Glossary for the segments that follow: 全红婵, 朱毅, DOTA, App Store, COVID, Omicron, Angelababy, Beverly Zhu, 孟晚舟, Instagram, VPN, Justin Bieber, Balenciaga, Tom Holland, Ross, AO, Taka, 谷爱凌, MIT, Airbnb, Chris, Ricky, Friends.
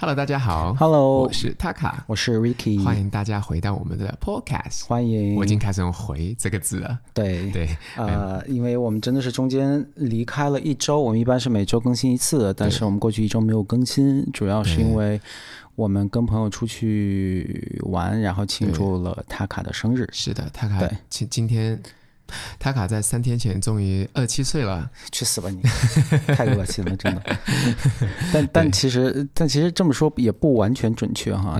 Hello， 大家好。Hello， 我是 Taka， 我是 Ricky， 欢迎大家回到我们的 Podcast。欢迎，我已经开始用"回"这个字了。对，因为我们真的是中间离开了一周，我们一般是每周更新一次，但是我们过去一周没有更新，主要是因为我们跟朋友出去玩，然后庆祝了 Taka 的生日。是的 ，Taka， 今天。塔卡在3天前终于27岁了，去死吧你！太恶心了，真的。但其实这么说也不完全准确哈。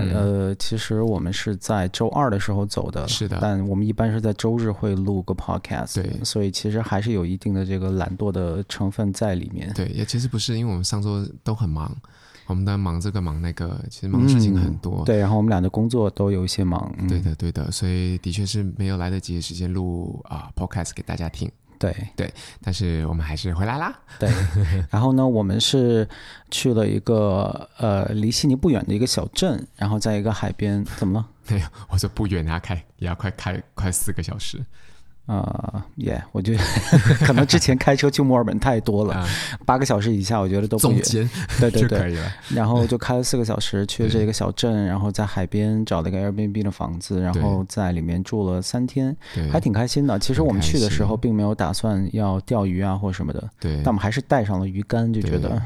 其实我们是在周2的时候走的，是的。但我们一般是在周日会录个 podcast， 对，所以其实还是有一定的这个懒惰的成分在里面。对，也其实不是，因为我们上周都很忙。我们都忙这个忙那个，其实忙的事情很多。对，然后我们俩的工作都有一些忙。对的，所以的确是没有来得及的时间录podcast 给大家听。对，但是我们还是回来啦。对，然后呢，我们是去了一个离悉尼不远的一个小镇，然后在一个海边。怎么了？对，我说不远啊，也要快4个小时。我觉得可能之前开车去墨尔本太多了，8个小时以下我觉得都不远，对就可以了。然后就开了4个小时去这个小镇，然后在海边找了一个 Airbnb 的房子，然后在里面住了3天，还挺开心的。其实我们去的时候并没有打算要钓鱼啊或什么的，对，但我们还是带上了鱼竿，就觉得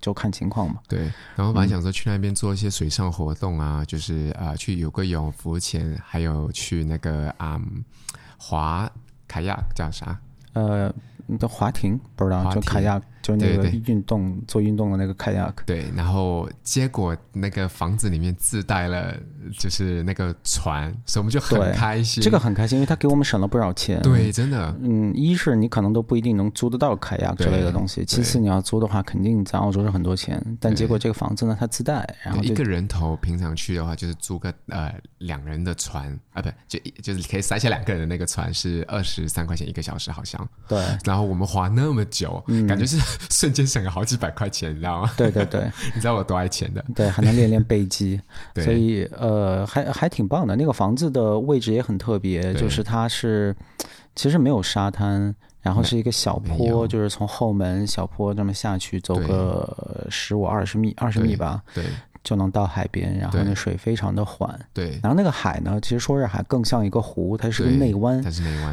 就看情况嘛。对，然后本来想说去那边做一些水上活动啊，就是去游个泳、浮潜，还有去那个滑。卡亚叫啥？滑艇不知道，就卡亚，就那个运动做运动的那个卡亚。对，然后结果那个房子里面自带了就是那个船，所以我们就很开心。这个很开心，因为他给我们省了不少钱。对，真的。一是你可能都不一定能租得到卡亚之类的东西，其次你要租的话，肯定在澳洲是很多钱。但结果这个房子呢，它自带，然后一个人头平常去的话，就是租个2人的船啊，不就是可以塞下2个人的那个船，是23块钱1个小时，好像。对。然后我们花那么久，感觉是瞬间省了好几百块钱，你知道吗？对，你知道我多爱钱的。对，还能练背肌，所以还挺棒的。那个房子的位置也很特别，就是它是其实没有沙滩，然后是一个小坡，就是从后门小坡这么下去，走个15-20米吧。对。就能到海边，然后那水非常的缓。对，然后那个海呢，其实说是海更像一个湖，它是个内湾，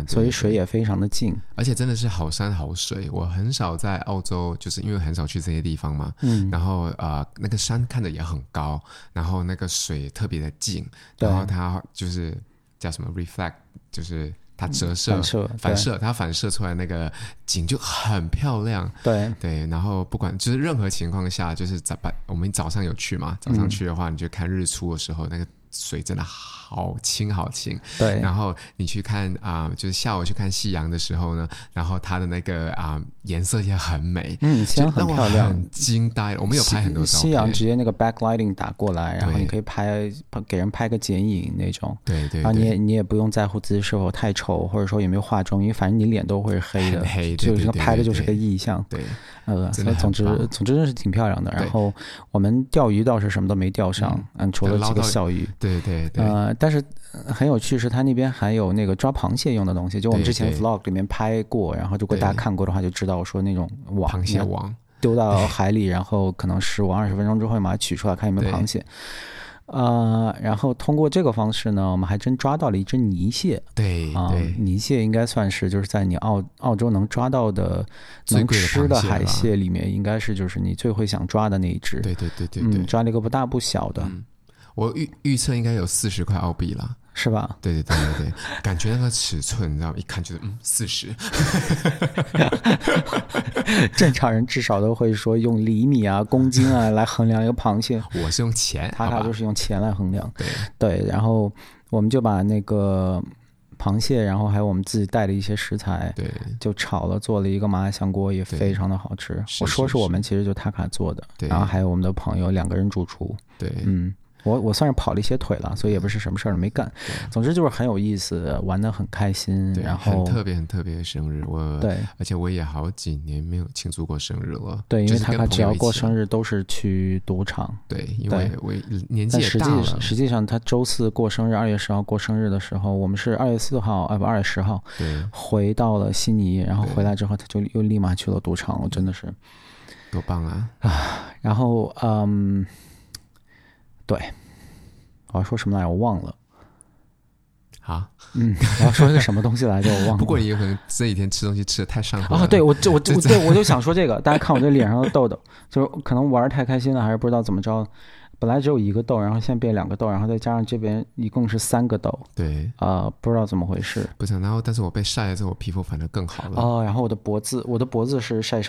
所以水也非常的近。而且真的是好山好水，我很少在澳洲，就是因为很少去这些地方嘛。然后那个山看着也很高，然后那个水特别的近，然后它就是叫什么 reflect， 就是。它折射反射，它反射出来那个景就很漂亮。对，然后不管就是任何情况下，就是我们早上有去嘛，早上去的话，你就看日出的时候，那个水真的好清。对，然后你去看就是下午去看夕阳的时候呢，然后它的那个颜色也很美，夕阳很漂亮，很惊呆。我们有拍很多照片，夕阳直接那个 backlighting 打过来，然后你可以给人拍个剪影那种。对，然后你也不用在乎自己是否太丑，或者说有没有化妆，因为反正你脸都会黑的，就是拍的就是个意象。对，总之真的是挺漂亮的。然后我们钓鱼倒是什么都没钓上，除了几个小鱼。对，但是很有趣是它那边还有那个抓螃蟹用的东西，就我们之前 vlog 里面拍过，然后如果大家看过的话就知道，说那种网螃蟹网丢到海里，然后可能15-20分钟之后把它取出来看有没有螃蟹。然后通过这个方式呢，我们还真抓到了一只泥蟹。对，泥蟹应该算是就是在你澳洲能抓到的能吃的海蟹里面，应该是就是你最会想抓的那一只。对，抓了一个不大不小的。我预测应该有40块澳币啦，是吧？对，感觉那个尺寸，你知道吗？一看就是40。正常人至少都会说用厘米啊、公斤啊来衡量一个螃蟹。我是用钱，他就是用钱来衡量。对，然后我们就把那个螃蟹，然后还有我们自己带的一些食材，对，就炒了，做了一个麻辣香锅，也非常的好吃。我说是我们，其实就Taka做的，然后还有我们的朋友2个人主厨。对，我算是跑了一些腿了，所以也不是什么事儿没干。总之就是很有意思，玩得很开心。对，然后很特别的生日，而且我也好几年没有庆祝过生日了。对，因为他只要过生日都是去赌场。对，因为我年纪也大了。实际上他周4过生日，2月10号过生日的时候，我们是2月4号，2月10号回到了悉尼，然后回来之后他就又立马去了赌场。我真的是多棒啊！然后对，我要说什么来着？我忘了。啊，嗯，我要说一个什么东西来着？我忘了。不过也有可能这几天吃东西吃的太上火了。啊，对，我就想说这个，大家看我这脸上的痘痘，就是可能玩太开心了，还是不知道怎么着。本来只有一个豆，然后现在变两个豆，然后再加上这边一共是三个豆。对，不知道怎么回事。不想，然后但是我被晒了之后，我皮肤反正更好了。哦，然后我的脖子是晒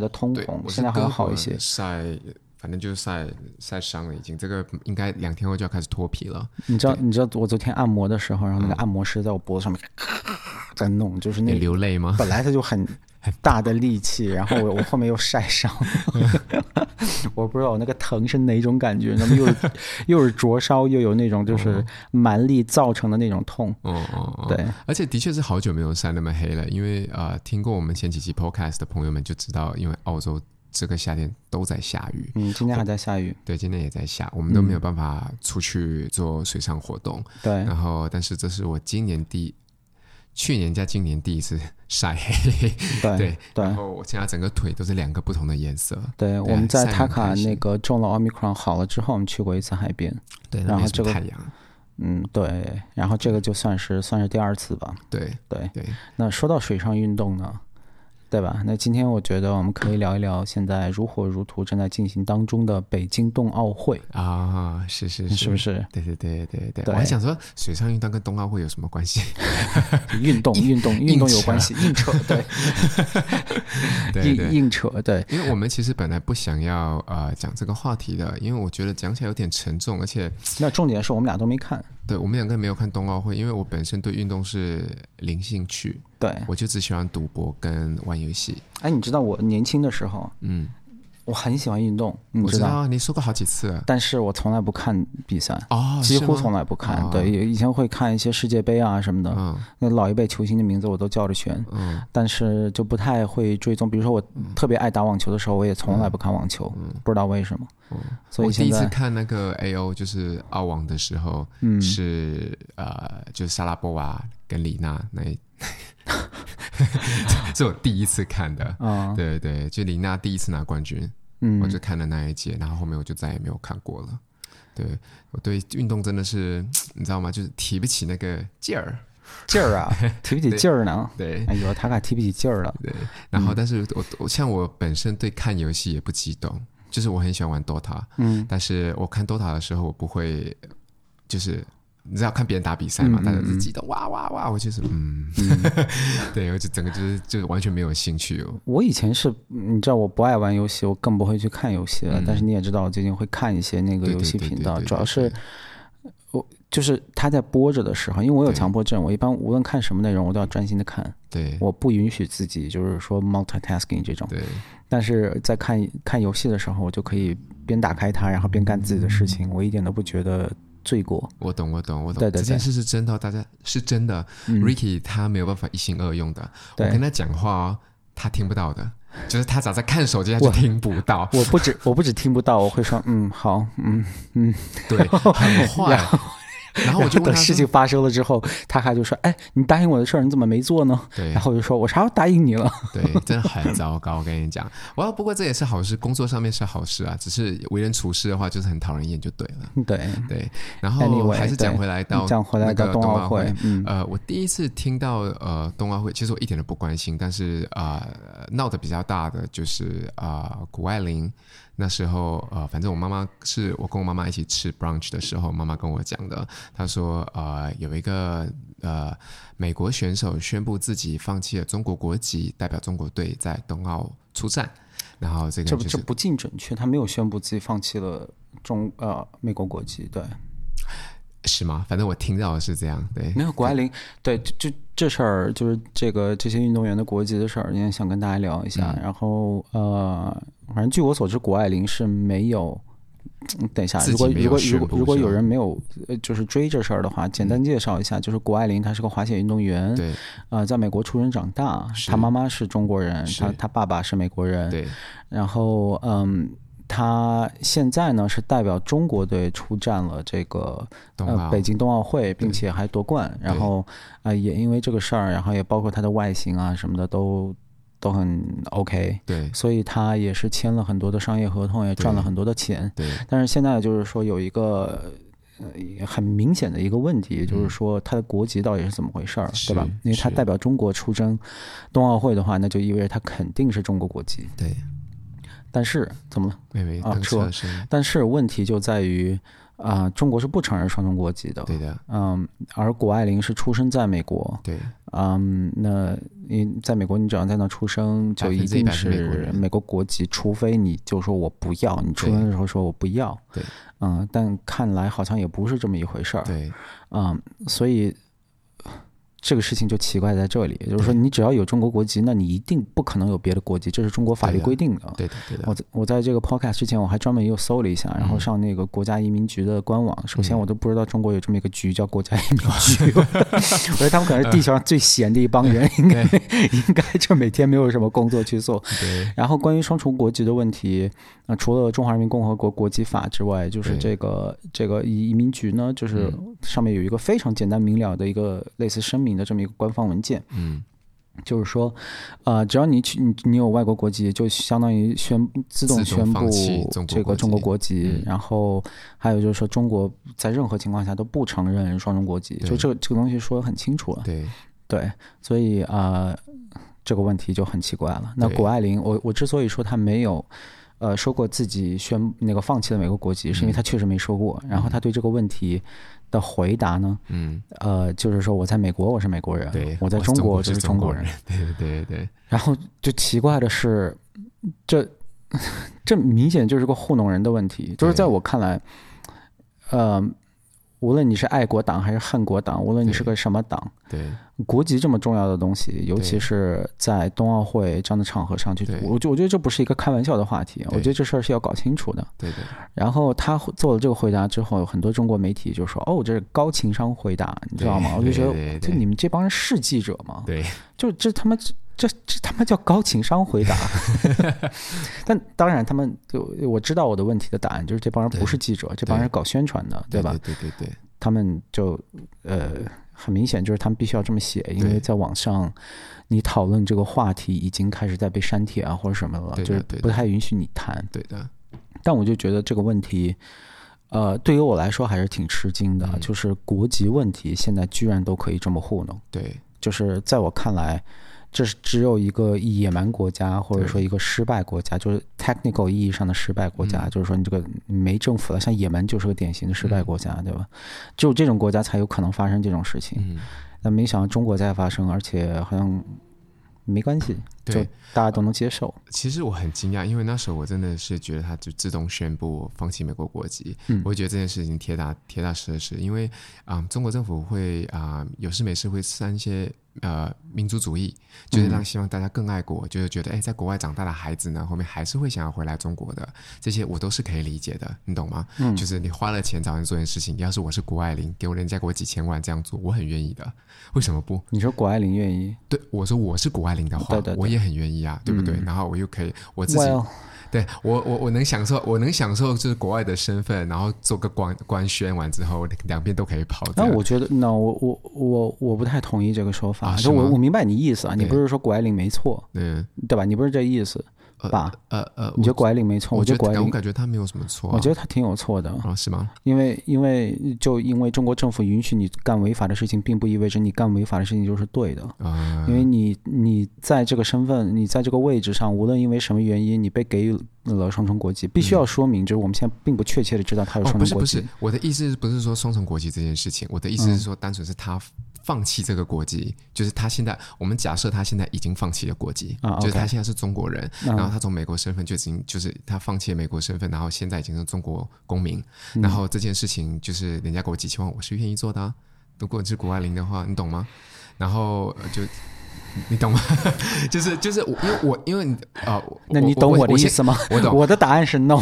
的通红，现在好像好一些。晒，反正就是晒伤了，已经这个应该2天后就要开始脱皮了。你知道我昨天按摩的时候，然后那个按摩师在我脖子上面在弄，就是那流泪吗？本来他就很。大的力气，然后我后面又晒伤了，我不知道那个疼是哪种感觉，那么又是灼烧，又有那种就是蛮力造成的那种痛。对，而且的确是好久没有晒那么黑了，因为听过我们前几期 podcast 的朋友们就知道，因为澳洲这个夏天都在下雨，今天还在下雨，对，今天也在下，我们都没有办法出去做水上活动。对，然后但是这是我去年加今年第一次晒黑。 对，然后我现在整个腿都是2个不同的颜色。 对，我们在 Taka 那个中了 Omicron 好了之后，我们去过一次海边。对，然后这个太阳，对，然后这个就算是第2次吧。对，那说到水上运动呢，对吧？那今天我觉得我们可以聊一聊现在如火如荼正在进行当中的北京冬奥会啊。是，是不是？对。我还想说，水上运动跟冬奥会有什么关系？运动有关系，硬扯，对，硬扯，对。因为我们其实本来不想要讲这个话题的，因为我觉得讲起来有点沉重，而且那重点是我们俩都没看。对，我们两个没有看冬奥会，因为我本身对运动是零兴趣。对，我就只喜欢赌博跟玩游戏。哎，你知道我年轻的时候，我很喜欢运动，我知道你说过好几次，但是我从来不看比赛，几乎从来不看。对，以前会看一些世界杯啊什么的，那老一辈球星的名字我都叫着全，但是就不太会追踪。比如说我特别爱打网球的时候，我也从来不看网球，不知道为什么。所以我第一次看那个 AO 就是澳网的时候，是就是莎拉波娃跟李娜那一。这是我第一次看的，对，就李娜第一次拿冠军，我就看了那一届，然后后面我就再也没有看过了。对，我对运动真的是，你知道吗？就是提不起那个劲儿啊，提不起劲儿呢。对，哎呦，塔卡提不起劲儿了。对，然后但是我像我本身对看游戏也不激动，就是我很喜欢玩 DOTA，但是我看 DOTA 的时候，我不会就是。你知道看别人打比赛嘛？大家都激动哇哇哇！我就是对，我就整个就是完全没有兴趣。我以前是，你知道我不爱玩游戏，我更不会去看游戏了。但是你也知道，我最近会看一些那个游戏频道，主要是我就是他在播着的时候，因为我有强迫症，我一般无论看什么内容，我都要专心的看。对，我不允许自己就是说 multitasking 这种。对，但是在看游戏的时候，我就可以边打开它，然后边干自己的事情，我一点都不觉得。罪过，我懂，对，这件事是真的，大家是真的。Ricky 他没有办法一心二用的，我跟他讲话他听不到的，就是他早在看手机他就听不到。我不止听不到，我会说好，对，很坏。然后我就问他，等事情发生了之后，他还就说：“哎，你答应我的事儿，你怎么没做呢？”对，然后我就说：“我啥时候答应你了？”对，真的很糟糕，我跟你讲。哇，不过这也是好事，工作上面是好事啊，只是为人处事的话，就是很讨人厌就对了。对。然后还是讲回来到冬奥会。我第一次听到冬奥会，其实我一点都不关心，但是闹得比较大的就是谷爱凌。那时候反正我跟我妈妈一起吃 brunch 的时候，妈妈跟我讲的，她说有一个美国选手宣布自己放弃了中国国籍，代表中国队在冬奥出战。然后这个就是这不尽准确，他没有宣布自己放弃了美国国籍，对。是吗？反正我听到的是这样，对。没有谷爱凌，对，就这事儿，就是这些运动员的国籍的事儿，今天想跟大家聊一下。然后反正据我所知，谷爱凌是没有。等一下，如果有人没有就是追这事儿的话，简单介绍一下，就是谷爱凌她是个滑雪运动员，对，在美国出生长大，她妈妈是中国人，她爸爸是美国人，对，然后他现在呢是代表中国队出战了这个北京冬奥会，并且还夺冠。然后也因为这个事儿，然后也包括他的外形啊什么的，都都很 OK， 对，所以他也是签了很多的商业合同，也赚了很多的钱。对，但是现在就是说有一个很明显的一个问题，就是说他的国籍到底是怎么回事儿，对吧？因为他代表中国出征冬奥会的话，那就意味着他肯定是中国国籍。对，但是怎么了？但是问题就在于。啊、中国是不承认双重国籍的，对的，嗯，而谷爱凌是出生在美国，对，嗯，那你在美国，你只要在那出生，就一定是美国国籍，除非你就说我不要，你出生的时候说我不要，对，嗯，但看来好像也不是这么一回事儿，对，嗯，所以这个事情就奇怪在这里，就是说你只要有中国国籍，那你一定不可能有别的国籍，这是中国法律规定的。对的，对的。我在这个 podcast 之前，我还专门又搜了一下，然后上那个国家移民局的官网。首先，我都不知道中国有这么一个局叫国家移民局，我觉得他们可能是地球上最闲的一帮人，应该就每天没有什么工作去做。然后关于双重国籍的问题，除了《中华人民共和国国籍法》之外，就是这个移民局呢，就是上面有一个非常简单明了的一个类似声明。的这么一个官方文件，嗯，就是说，只要你有外国国籍，就相当于自动宣布这个中国国籍。然后还有就是说，中国在任何情况下都不承认双重国籍，就这个东西说得很清楚了。对，所以这个问题就很奇怪了。那谷爱凌，我之所以说她没有。说过自己那个放弃了美国国籍，是因为他确实没说过。然后他对这个问题的回答呢，就是说我在美国我是美国人，我在中国就是中国人。对。然后就奇怪的是，这明显就是个糊弄人的问题。就是在我看来，无论你是爱国党还是恨国党，无论你是个什么党，国籍这么重要的东西，尤其是在冬奥会这样的场合上去，我觉得这不是一个开玩笑的话题，我觉得这事儿是要搞清楚的。对。然后他做了这个回答之后，很多中国媒体就说：“哦，这是高情商回答，你知道吗？”我就觉得，就你们这帮人是记者吗？对，就这他妈。这他妈叫高情商回答但当然他们我知道我的问题的答案就是这帮人不是记者，这帮人搞宣传的，对吧？对，他们就很明显就是他们必须要这么写，因为在网上你讨论这个话题已经开始在被删帖啊或者什么了，就是不太允许你谈。对的。但我就觉得这个问题对于我来说还是挺吃惊的，就是国籍问题现在居然都可以这么糊弄。对，就是在我看来这是只有一个野蛮国家，或者说一个失败国家，就是 technical 意义上的失败国家，就是说你这个没政府了，像也门就是个典型的失败国家，对吧？只有这种国家才有可能发生这种事情。但没想到中国在发生，而且好像没关系，对，大家都能接受。其实我很惊讶，因为那时候我真的是觉得他就自动宣布放弃美国国籍，我觉得这件事情铁打实实，因为中国政府会有事没事会删一些。民族主义就是希望大家更爱国，就是觉得在国外长大的孩子呢，后面还是会想要回来中国的，这些我都是可以理解的，你懂吗？就是你花了钱找人做件事情，要是我是谷爱凌，给我人家给我几千万这样做，我很愿意的，为什么不？你说谷爱凌愿意？对，我说我是谷爱凌的话，对，我也很愿意啊，对不对？然后我又可以我自己。对我能享受，就是国外的身份，然后做个官宣完之后，两边都可以跑。但我觉得，那我不太同意这个说法。就我明白你意思啊，你不是说谷爱凌没错，对吧？你不是这意思吧？你觉得谷爱凌没错？我觉得谷爱凌，我感觉他没有什么错。我觉得他挺有错的啊，是吗？因为中国政府允许你干违法的事情，并不意味着你干违法的事情就是对的啊。因为你在这个身份，你在这个位置上，无论因为什么原因，你被给予。双重国籍必须要说明，就是我们现在并不确切的知道他有双重国籍。不是，我的意思不是说双重国籍这件事情，我的意思是说，单纯是他放弃这个国籍，就是他现在，我们假设他现在已经放弃了国籍，就是他现在是中国人，然后他从美国身份就已经，就是他放弃了美国身份，然后现在已经是中国公民，然后这件事情就是人家给我几千万，我是愿意做的啊。如果你是谷爱凌的话，你懂吗？然后就。你懂吗？就是因为那你懂我的意思吗？我懂，我的答案是 no。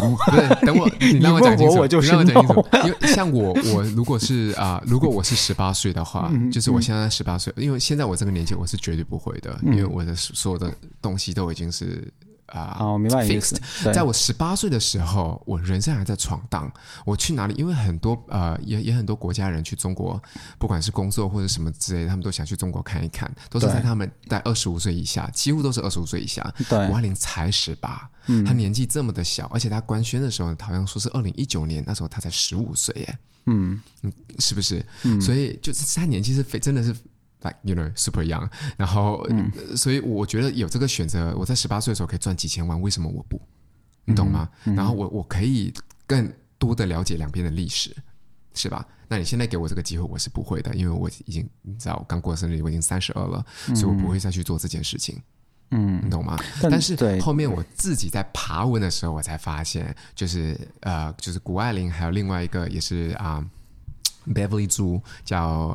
等我，你让我讲清楚，我就是 no。因为像我如果是如果我是18岁的话，就是我现在18岁，因为现在我这个年纪，我是绝对不会的，因为我的所有的东西都已经是我明白你意思。在我18岁的时候，我人生还在闯荡，我去哪里？因为很多也很多国家人去中国，不管是工作或者什么之类的，他们都想去中国看一看，都是在他们在25岁以下，几乎都是25岁以下。对，华玲才18，他年纪这么的小，而且他官宣的时候好像说是2019年，那时候他才15岁耶。嗯，是不是？所以就是他年纪是真的是。Like, you know, super young. 然后、所以我觉得有这个选择，我在18岁的时候可以赚几千万，为什么我不？你懂吗？然后我可以更多的了解两边的历史，是吧？那你现在给我这个机会，我是不会的，因为我已经，你知道，我刚过生日，我已经32了，所以我不会再去做这件事情。你懂吗？但是后面我自己在爬文的时候，我才发现，就是谷爱凌，还有另外一个也是啊。Beverly Zhu 叫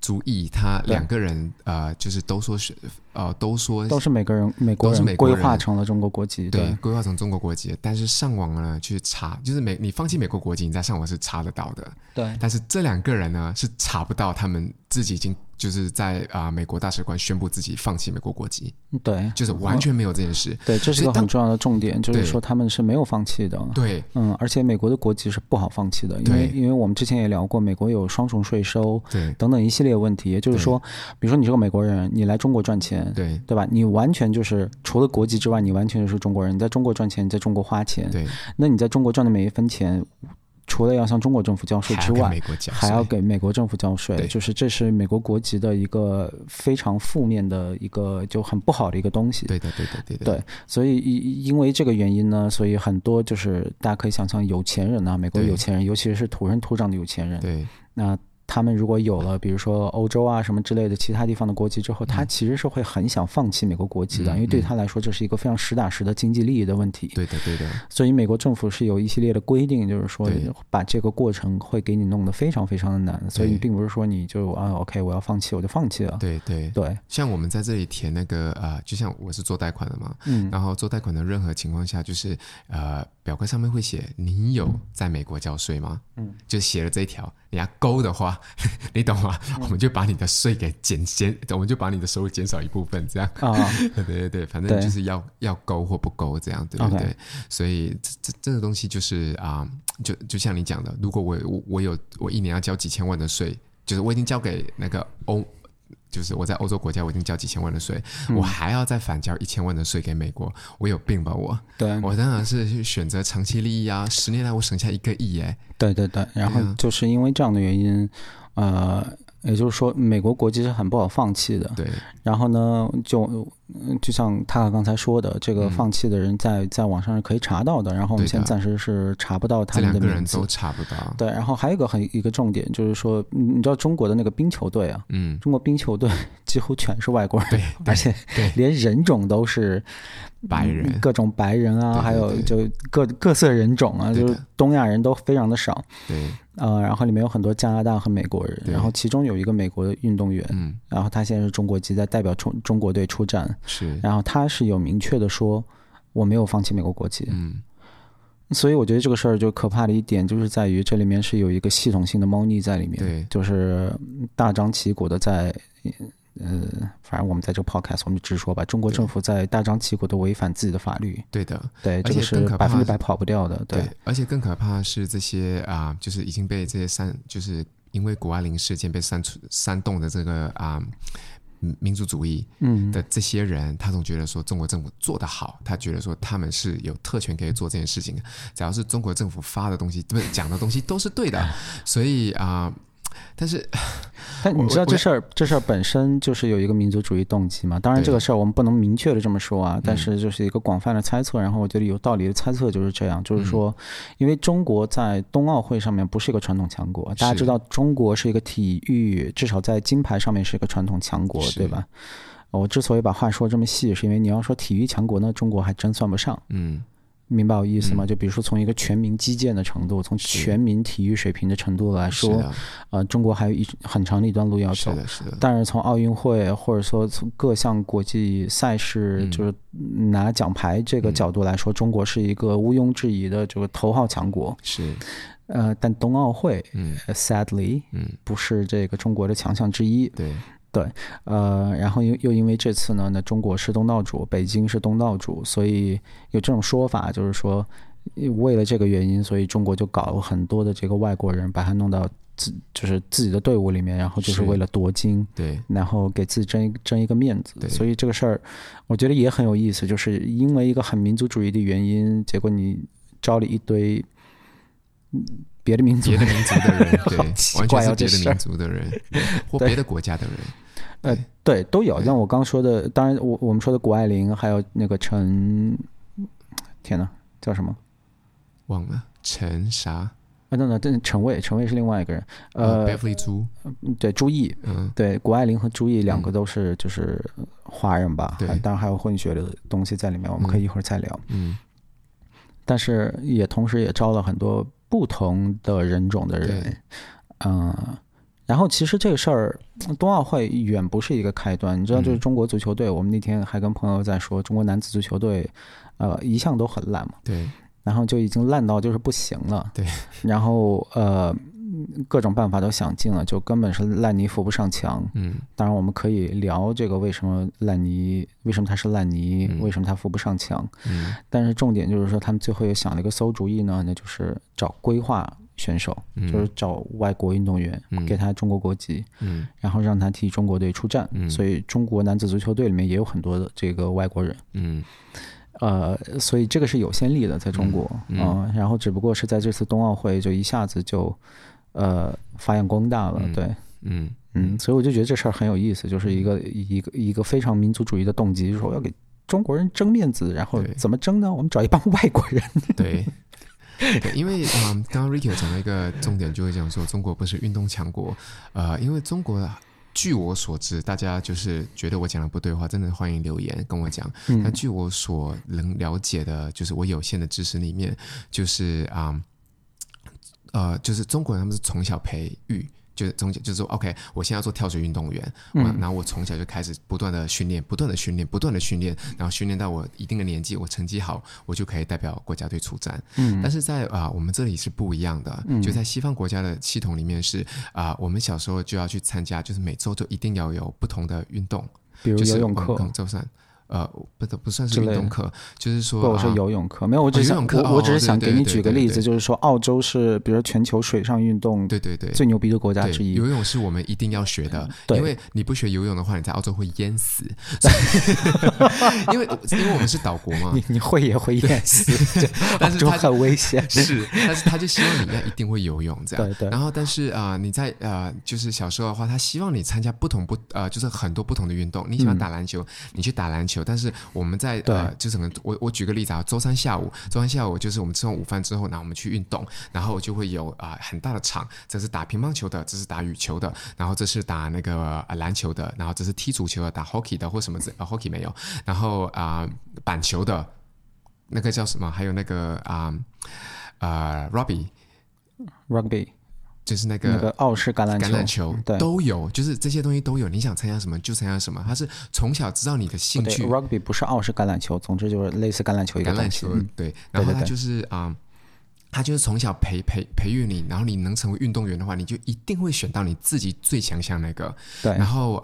朱毅，他两个人就是都是美国人规划成了中国国籍，对，规划成中国国籍，但是上网呢去查，就是你放弃美国国籍，你在上网是查得到的，对。但是这两个人呢是查不到，他们自己已经就是在美国大使馆宣布自己放弃美国国籍，对，就是完全没有这件事，对，这是一个很重要的重点，就是说他们是没有放弃的，对，而且美国的国籍是不好放弃的，因为我们之前也聊过，美国有双重税收，对，等等一系列问题，也就是说，比如说你是个美国人，你来中国赚钱，对，对吧？你完全就是除了国籍之外，你完全就是中国人，你在中国赚钱，你在中国花钱，对，那你在中国赚的每一分钱。除了要向中国政府交税之外，还要给美国政府交税，就是这是美国国籍的一个非常负面的一个就很不好的一个东西。对的，对的，对的。对，所以因为这个原因呢，所以很多就是大家可以想象有钱人啊，美国有钱人，尤其是土生土长的有钱人，对，那他们如果有了比如说欧洲啊什么之类的其他地方的国籍之后，他其实是会很想放弃美国国籍的，因为对他来说这是一个非常实打实的经济利益的问题。对的，对的。所以美国政府是有一系列的规定，就是说把这个过程会给你弄得非常非常的难，所以并不是说你就OK 我要放弃我就放弃了。对对对。像我们在这里填那个就像我是做贷款的嘛，然后做贷款的任何情况下就是表格上面会写你有在美国交税吗？就写了这一条，你要勾的话，你懂吗？我们就把你的税给我们就把你的收入减少一部分，这样。对对对，反正就是要勾或不勾这样，对不对？所以这个东西就是就像你讲的，如果我一年要交几千万的税，就是我已经交给那个就是我在欧洲国家我已经交几千万的税，我还要再反交1000万的税给美国，我有病吧我？对，我当然是选择长期利益啊！10年来我省下1个亿耶！对对对，然后就是因为这样的原因，也就是说美国国籍是很不好放弃的。对，然后呢，就像他刚才说的，这个放弃的人在网上是可以查到的，然后我们现在暂时是查不到他们的名字，这两个人都查不到。对，然后还有一个重点就是说，你知道中国的那个冰球队啊，中国冰球队几乎全是外国人，而且连人种都是白人，各种白人啊，还有就各色人种啊，就是东亚人都非常的少。对，然后里面有很多加拿大和美国人，然后其中有一个美国的运动员，然后他现在是中国籍，在代表中国队出战。是，然后他是有明确的说我没有放弃美国国籍，所以我觉得这个事儿就可怕的一点就是在于这里面是有一个系统性的猫腻在里面，对，就是大张旗鼓的在反正我们在这个 podcast 我们直说吧，中国政府在大张旗鼓的违反自己的法律，对的，对，这个是100%跑不掉的，对，而且更可怕是这些就是已经被这些就是因为谷爱凌事件被煽动的这个民族主义的这些人，他总觉得说中国政府做得好，他觉得说他们是有特权可以做这件事情，只要是中国政府发的东西讲的东西都是对的，所以但你知道这事儿本身就是有一个民族主义动机嘛？当然这个事儿我们不能明确的这么说啊，但是就是一个广泛的猜测，然后我觉得有道理的猜测就是这样，就是说因为中国在冬奥会上面不是一个传统强国，大家知道中国是一个体育至少在金牌上面是一个传统强国，对吧？我之所以把话说这么细是因为你要说体育强国呢，中国还真算不上，明白我意思吗？就比如说从一个全民击剑的程度，从全民体育水平的程度来说，中国还有很长的一段路要走。但是从奥运会或者说从各项国际赛事，就是拿奖牌这个角度来说，中国是一个毋庸置疑的这个头号强国。是。但冬奥会，sadly，不是这个中国的强项之一。对。对，然后又因为这次呢，那中国是东道主，北京是东道主，所以有这种说法，就是说为了这个原因，所以中国就搞很多的这个外国人，把他弄到就是自己的队伍里面，然后就是为了夺金，对，然后给自己争一个面子。所以这个事儿，我觉得也很有意思，就是因为一个很民族主义的原因，结果你招了一堆别的民族的人，对，完全是别的民族的人或别的国家的人，对，都有。像我刚说的，当然我们说的谷爱凌，还有那个天哪，叫什么？忘了，陈啥？那陈伟是另外一个人，Beverly Zhu， 对，朱毅，对，谷爱凌和朱毅两个都是就是华人吧，对，当然还有混血的东西在里面，我们可以一会儿再聊，但是也同时也招了很多不同的人种的人，然后其实这个事儿，冬奥会远不是一个开端，你知道，就是中国足球队，我们那天还跟朋友在说，中国男子足球队，一向都很烂嘛，对，然后就已经烂到就是不行了，对，然后各种办法都想尽了，就根本是烂泥扶不上墙，当然我们可以聊这个为什么它是烂泥，为什么它扶不上墙，但是重点就是说他们最后又想了一个馊主意呢，那就是找规划选手，就是找外国运动员，给他中国国籍，然后让他替中国队出战，所以中国男子足球队里面也有很多的这个外国人，所以这个是有先例的，在中国，然后只不过是在这次冬奥会就一下子就发扬光大了，对，所以我就觉得这事儿很有意思，就是一个非常民族主义的动机，说要给中国人争面子，然后怎么争呢？我们找一帮外国人，对。对，因为刚刚 Ricky 讲了一个重点，就是讲说中国不是运动强国，因为中国据我所知，大家就是觉得我讲的不对话，真的欢迎留言跟我讲。但据我所能了解的，就是我有限的知识里面，就是就是中国人他们是从小培育，就是说 OK， 我现在要做跳水运动员，然后我从小就开始不断的训练，然后训练到我一定的年纪，我成绩好，我就可以代表国家队出战。但是在我们这里是不一样的，就在西方国家的系统里面是我们小时候就要去参加，就是每周都一定要有不同的运动，比如游泳课，就是不算是运动课，就是说不，我说游泳课，没有，我只是想给你举个例子，就是说澳洲是比如说全球水上运动对最牛逼的国家之一，游泳是我们一定要学的，因为你不学游泳的话，你在澳洲会淹死，因为我们是岛国嘛，你会也会淹死，但是它很危险，是，但是他就希望你一定会游泳这样，对，然后但是你在就是小时候的话，他希望你参加就是很多不同的运动，你喜欢打篮球，你去打篮球。但是我们在就是可能我举个例子啊，周三下午就是我们吃完午饭之后，然后我们去运动，然后就会有很大的场，这是打乒乓球的，这是打羽球的，然后这是打那个篮球的，然后这是踢足球的，打 hockey 的或什么hockey 没有，然后板球的，那个叫什么？还有那个rugby。就是那个澳式橄榄球都有，就是这些东西都有，你想参加什么就参加什么，他是从小知道你的兴趣。Rugby 不是澳式橄榄球，总之就是类似橄榄球一个东西。橄榄球，对，然后他就是他就是从小培育你，然后你能成为运动员的话，你就一定会选到你自己最强项那个。对，然后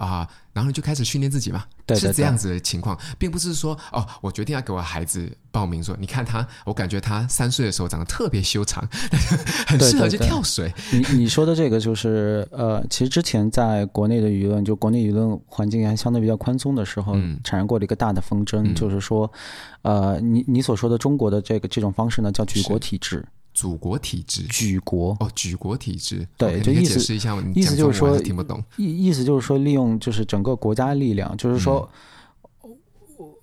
你就开始训练自己嘛，是这样子的情况，并不是说哦，我决定要给我孩子报名说，你看他，我感觉他3岁的时候长得特别修长，很适合去跳水。你说的这个就是其实之前在国内的舆论，就国内舆论环境还相对比较宽松的时候，产生过了一个大的纷争，就是说，你所说的中国的这种方式呢，叫举国体制。举国体制，对，就意思是就是说，听不懂。意思就是说，利用就是整个国家力量，就是说，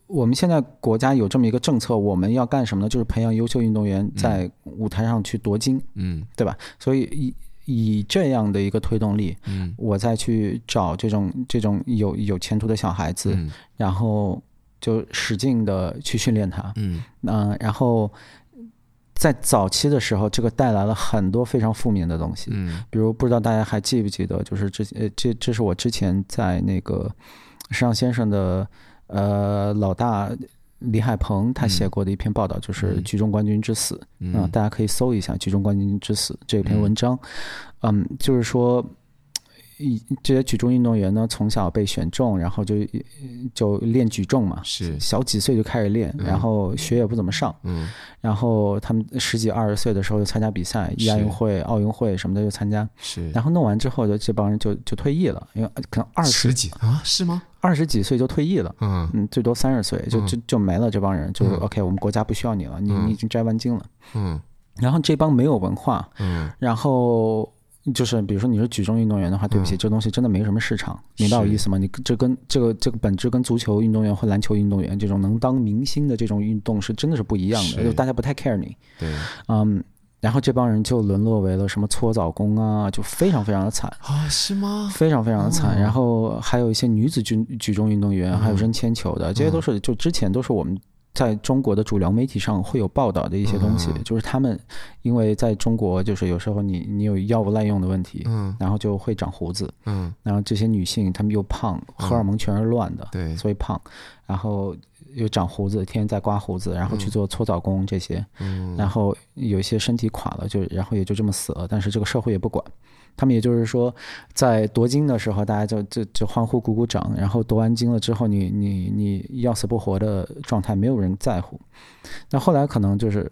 我们现在国家有这么一个政策，我们要干什么呢？就是培养优秀运动员在舞台上去夺金，对吧？所以以这样的一个推动力，我再去找这种有前途的小孩子，然后就使劲的去训练他，然后。在早期的时候，这个带来了很多非常负面的东西，比如不知道大家还记不记得，就是这是我之前在那个时尚先生的老大李海鹏他写过的一篇报道，就是《举重冠军之死》，大家可以搜一下《举重冠军之死》这篇文章，就是说这些举重运动员呢从小被选中，然后就练举重嘛，是小几岁就开始练，然后学也不怎么上，然后他们10几20岁的时候就参加比赛，亚运会奥运会什么的就参加，是，然后弄完之后就这帮人就退役了，因为可能20几啊，是吗？20几岁就退役了，最多30岁就没了，这帮人就 OK， 我们国家不需要你了，你已经摘完经了，然后这帮没有文化，然后就是比如说你是举重运动员的话，对不起，这东西真的没什么市场，明白我意思吗？你这跟这个本质跟足球运动员或篮球运动员这种能当明星的这种运动是真的是不一样的，就大家不太 care 你，对，然后这帮人就沦落为了什么搓澡工啊，就非常非常的惨啊，是吗？非常非常的惨。然后还有一些女子举重运动员，还有扔铅球的，这些都是就之前都是我们在中国的主流媒体上会有报道的一些东西，就是他们因为在中国就是有时候你有药物滥用的问题，然后就会长胡子，然后这些女性她们又胖，荷尔蒙全是乱的，对，所以胖，然后又长胡子，天天在刮胡子，然后去做搓澡工这些，然后有一些身体垮了，就然后也就这么死了，但是这个社会也不管。他们也就是说，在夺金的时候，大家就欢呼鼓鼓掌，然后夺完金了之后，你要死不活的状态，没有人在乎。那后来可能就是，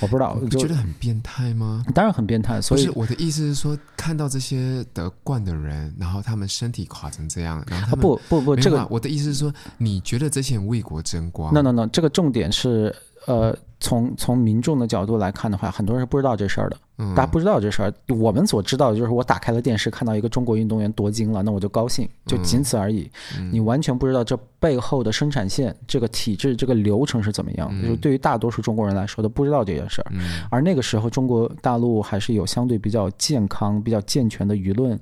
我不知道，你觉得很变态吗？当然很变态。所以我的意思是说，看到这些得冠的人，然后他们身体垮成这样，然后他们不，这个我的意思是说，你觉得这些人为国争光 ？No， 这个重点是从民众的角度来看的话，很多人是不知道这事儿的。大家不知道这事儿，我们所知道的就是我打开了电视，看到一个中国运动员夺金了，那我就高兴，就仅此而已。你完全不知道这背后的生产线、这个体制、这个流程是怎么样的。就是对于大多数中国人来说，都不知道这件事儿。而那个时候，中国大陆还是有相对比较健康、比较健全的舆论，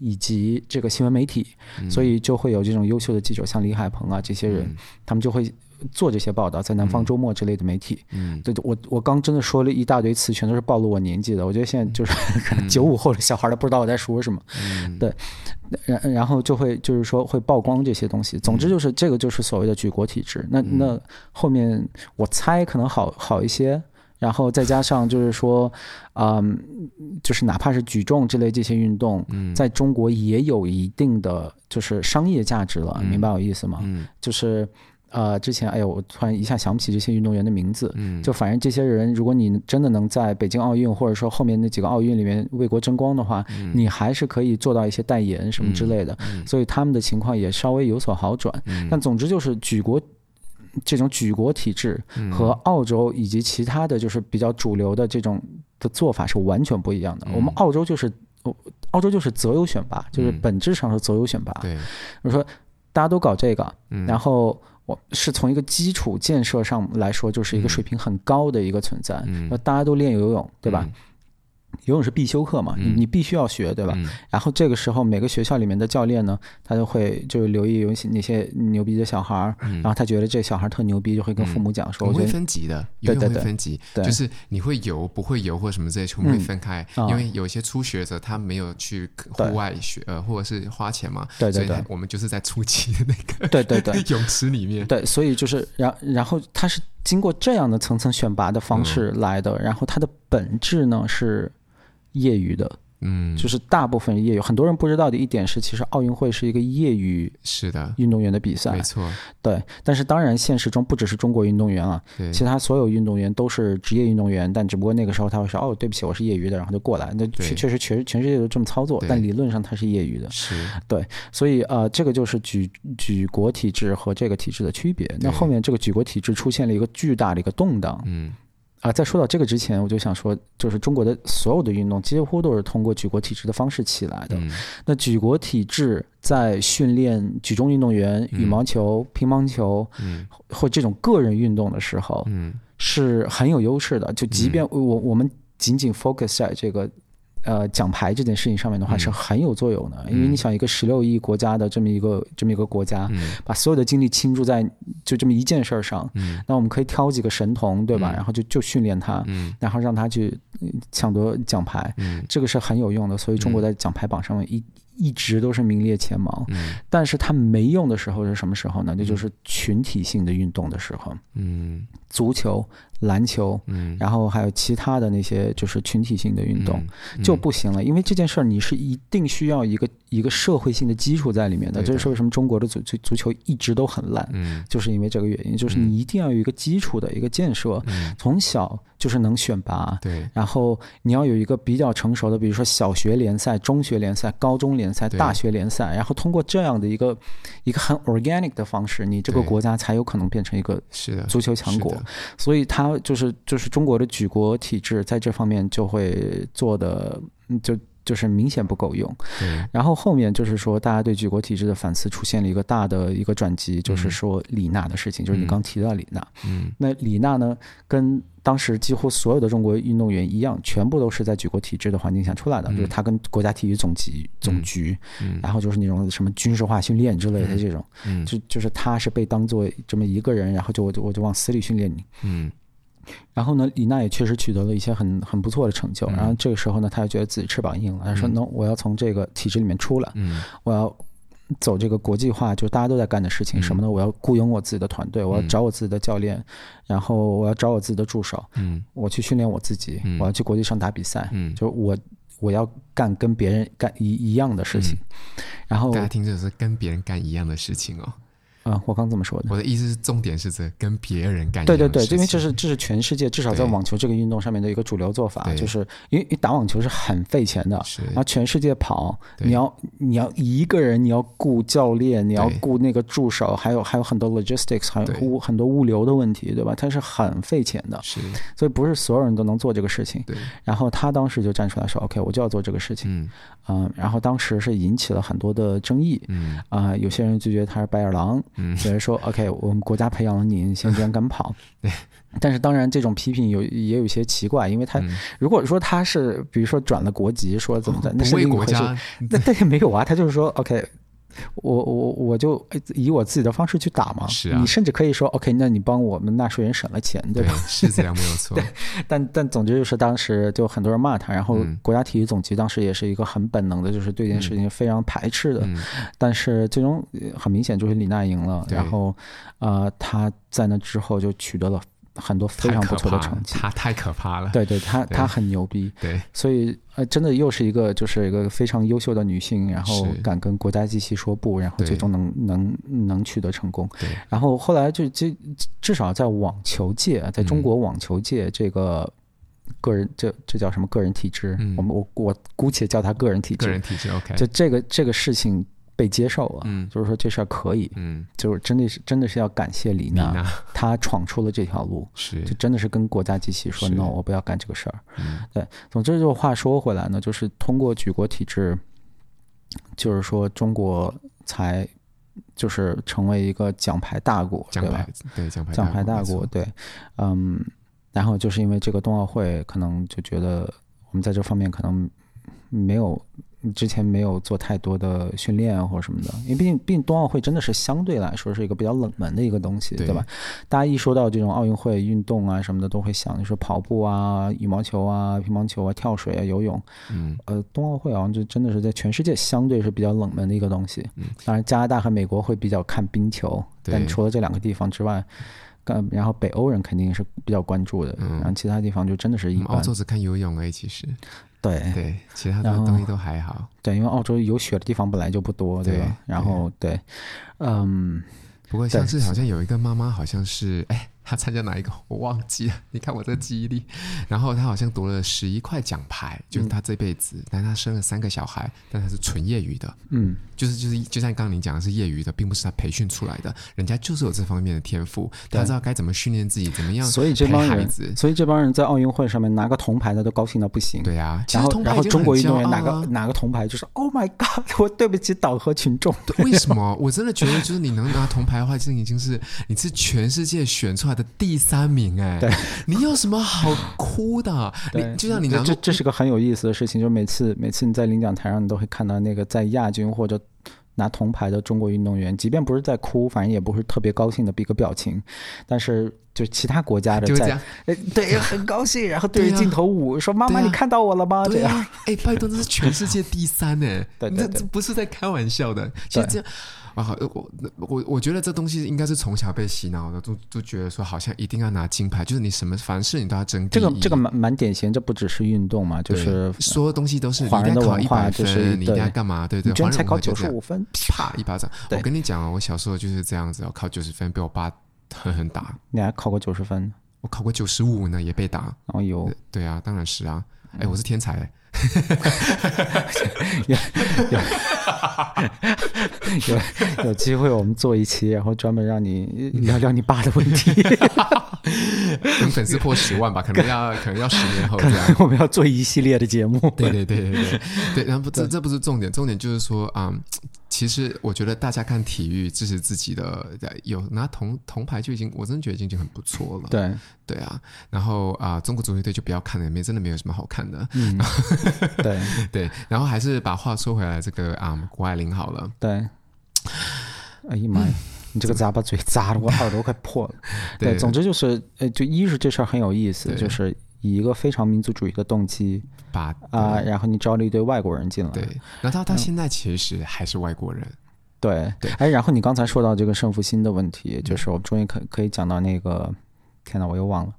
以及这个新闻媒体，所以就会有这种优秀的记者，像李海鹏啊这些人，他们就会做这些报道，在南方周末之类的媒体。对，我刚真的说了一大堆词，全都是暴露我年纪的。我觉得现在就是95后的小孩都不知道我在说什么。对，然后就会就是说会曝光这些东西。总之就是这个就是所谓的举国体制。那后面我猜可能好一些。然后再加上就是说，就是哪怕是举重之类这些运动，在中国也有一定的就是商业价值了。明白我意思吗？就是。之前我突然一下想不起这些运动员的名字，就反正这些人，如果你真的能在北京奥运或者说后面那几个奥运里面为国争光的话，你还是可以做到一些代言什么之类的，所以他们的情况也稍微有所好转。但总之就是这种举国体制和澳洲以及其他的就是比较主流的这种的做法是完全不一样的。我们澳洲就是择优选拔，就是本质上是择优选拔。对，我说大家都搞这个，然后。我是从一个基础建设上来说，就是一个水平很高的一个存在。大家都练游泳，对吧？游泳是必修课嘛，你必须要学，对吧？然后这个时候，每个学校里面的教练呢，他就会就留意有那些牛逼的小孩，然后他觉得这小孩特牛逼，就会跟父母讲说，我会分级的，游泳会分级，就是你会游不会游或什么这些全部会分开，因为有些初学者他没有去户外学，或者是花钱嘛，对，所以我们就是在初级的那个对泳池里面，对，所以就是然后他是经过这样的层层选拔的方式来的，然后他的本质呢是。业余的，就是大部分业余。很多人不知道的一点是，其实奥运会是一个业余是的运动员的比赛，没错，对。但是当然，现实中不只是中国运动员啊，其他所有运动员都是职业运动员，但只不过那个时候他会说：“哦，对不起，我是业余的。”然后就过来。那确实全世界都这么操作，但理论上他是业余的，是对。所以这个就是举国体制和这个体制的区别。那后面这个举国体制出现了一个巨大的一个动荡，在说到这个之前，我就想说，就是中国的所有的运动几乎都是通过举国体制的方式起来的。那举国体制在训练举重运动员、羽毛球、乒乓球，或这种个人运动的时候，是很有优势的。就即便我们仅仅 focus 在这个奖牌这件事情上面的话，是很有作用的。因为你想，一个16亿国家的这么一个国家，把所有的精力倾注在就这么一件事儿上，那我们可以挑几个神童，对吧？然后就训练他，然后让他去抢夺奖牌，这个是很有用的。所以中国在奖牌榜上面一一直都是名列前茅，但是它没用的时候是什么时候呢？那就是群体性的运动的时候，足球、篮球，然后还有其他的那些就是群体性的运动就不行了，因为这件事儿你是一定需要一个社会性的基础在里面的，这是为什么中国的足球一直都很烂，就是因为这个原因，就是你一定要有一个基础的一个建设，从小就是能选拔，对，然后你要有一个比较成熟的，比如说小学联赛、中学联赛、高中联赛、大学联赛，然后通过这样的一个很 organic 的方式，你这个国家才有可能变成一个足球强国。所以它就是中国的举国体制在这方面就会做的就是明显不够用。然后后面就是说大家对举国体制的反思出现了一个大的一个转机，就是说李娜的事情，就是你刚提到李娜，那李娜呢跟当时几乎所有的中国运动员一样，全部都是在举国体制的环境下出来的，就是他跟国家体育总局，然后就是那种什么军事化训练之类的这种，就是他是被当作这么一个人，然后我就往死里训练你，然后呢，李娜也确实取得了一些很不错的成就。然后这个时候呢，她就觉得自己翅膀硬了，她说：“那我要从这个体制里面出来，我要走这个国际化，就大家都在干的事情，什么呢？我要雇佣我自己的团队，我要找我自己的教练，然后我要找我自己的助手，我去训练我自己，我要去国际上打比赛，就是我要干跟别人干一样的事情。”然后大家听着是跟别人干一样的事情哦。我刚这么说的。我的意思是，重点是这跟别人干一样的事情。对，因为这是全世界至少在网球这个运动上面的一个主流做法，就是因为你打网球是很费钱的，然后全世界跑，你要一个人，你要雇教练，你要雇那个助手，还有很多 logistics， 还有很多物流的问题，对吧？它是很费钱的，所以不是所有人都能做这个事情。然后他当时就站出来说 ：“OK， 我就要做这个事情。”然后当时是引起了很多的争议，有些人就觉得他是白眼狼。所以说 OK， 我们国家培养了你，现在居然敢跑。但是当然这种批评也有一些奇怪，因为他如果说他是比如说转了国籍，说怎么的，那是另一回事。但是没有啊，他就是说 OK， 我就以我自己的方式去打嘛。是啊，你甚至可以说 OK， 那你帮我们纳税人省了钱，对吧？对，是这样，没有错。但总之就是当时就很多人骂他，然后国家体育总局当时也是一个很本能的，就是对这件事情非常排斥的。但是最终很明显就是李娜赢了，然后他在那之后就取得了很多非常不错的成绩。他太可怕了，对，他很牛逼，对，所以真的又是一个就是一个非常优秀的女性，然后敢跟国家机器说不，然后最终能取得成功。然后后来就至少在网球界，在中国网球界这个个人这叫什么个人体制？我姑且叫它个人体制。个人体制 OK， 就这个事情被接受了，就是说这事儿可以，就是真的是要感谢李娜，她闯出了这条路，就真的是跟国家机器说 no， 我不要干这个事儿。对，总之就话说回来呢，就是通过举国体制，就是说中国才就是成为一个奖牌大国，对吧？对，奖牌大国，对，然后就是因为这个冬奥会，可能就觉得我们在这方面可能之前没有做太多的训练或者什么的，因为毕竟冬奥会真的是相对来说是一个比较冷门的一个东西，对吧？大家一说到这种奥运会运动啊什么的，都会想你说跑步啊、羽毛球啊、乒乓球啊、跳水啊、游泳，冬奥会好像就真的是在全世界相对是比较冷门的一个东西。当然，加拿大和美国会比较看冰球，但除了这两个地方之外。然后北欧人肯定是比较关注的，然后其他地方就真的是一般。澳洲只看游泳而已，其实。对，其他的东西都还好。对，因为澳洲有雪的地方本来就不多，对吧？然后对，不过像是好像有一个妈妈，好像是她参加哪一个我忘记了，你看我这记忆力。然后她好像夺了11块奖牌，就是她这辈子，但她生了3个小孩，但她是纯业余的，就是就像刚刚你讲的是业余的，并不是她培训出来的，人家就是有这方面的天赋，她知道该怎么训练自己，怎么样陪孩子。所以这帮人在奥运会上面拿个铜牌的都高兴到不行。对啊，然后中国运动员拿个铜牌就是 Oh my God， 我对不起岛和群众。为什么？我真的觉得就是你能拿铜牌的话，这已经是你是全世界选出来的第3名你有什么好哭的？就像你拿这是个很有意思的事情，就每次你在领奖台上，你都会看到那个在亚军或者拿铜牌的中国运动员，即便不是在哭，反正也不是特别高兴的一个表情，但是就其他国家的在对很高兴，然后对着镜头舞、啊、说妈妈、啊、你看到我了吗、啊、这样哎，拜登这是全世界第3耶对对对对，这不是在开玩笑的。其实这样啊、我觉得这东西应该是从小被洗脑的，都觉得说好像一定要拿金牌，就是你什么凡事你都要争第一。这个蛮典型，这不只是运动嘛，就是所有东西都是华人的文化，就是你一定要干嘛，对对，华人才考95分，啪一巴掌。我跟你讲、哦、我小时候就是这样子、哦，考90分被我爸狠狠打。你还考过90分？我考过95呢，也被打。哦有。对啊，当然是啊。哎，我是天才、欸。有机会我们做一期，然后专门让你聊聊你爸的问题。等粉丝破10万吧，可能要10年后这样。我们要做一系列的节目。对对对对对对，然后这不是重点，重点就是说啊、其实我觉得大家看体育支持自己的，有拿铜牌就已经，我真的觉得已经很不错了。对对啊，然后啊、中国足球队就不要看了，真的没有什么好看的。嗯，对对，然后还是把话说回来，这个啊、谷爱凌好了。对，哎呀妈呀！你这个咂巴嘴咂的我耳朵快破了。对，总之就是，就一是这事儿很有意思，就是以一个非常民族主义的动机把啊、然后你招了一堆外国人进来，对，然后他现在其实还是外国人。对对，哎，然后你刚才说到这个胜负心的问题，就是我们终于可以讲到那个，天哪，我又忘了，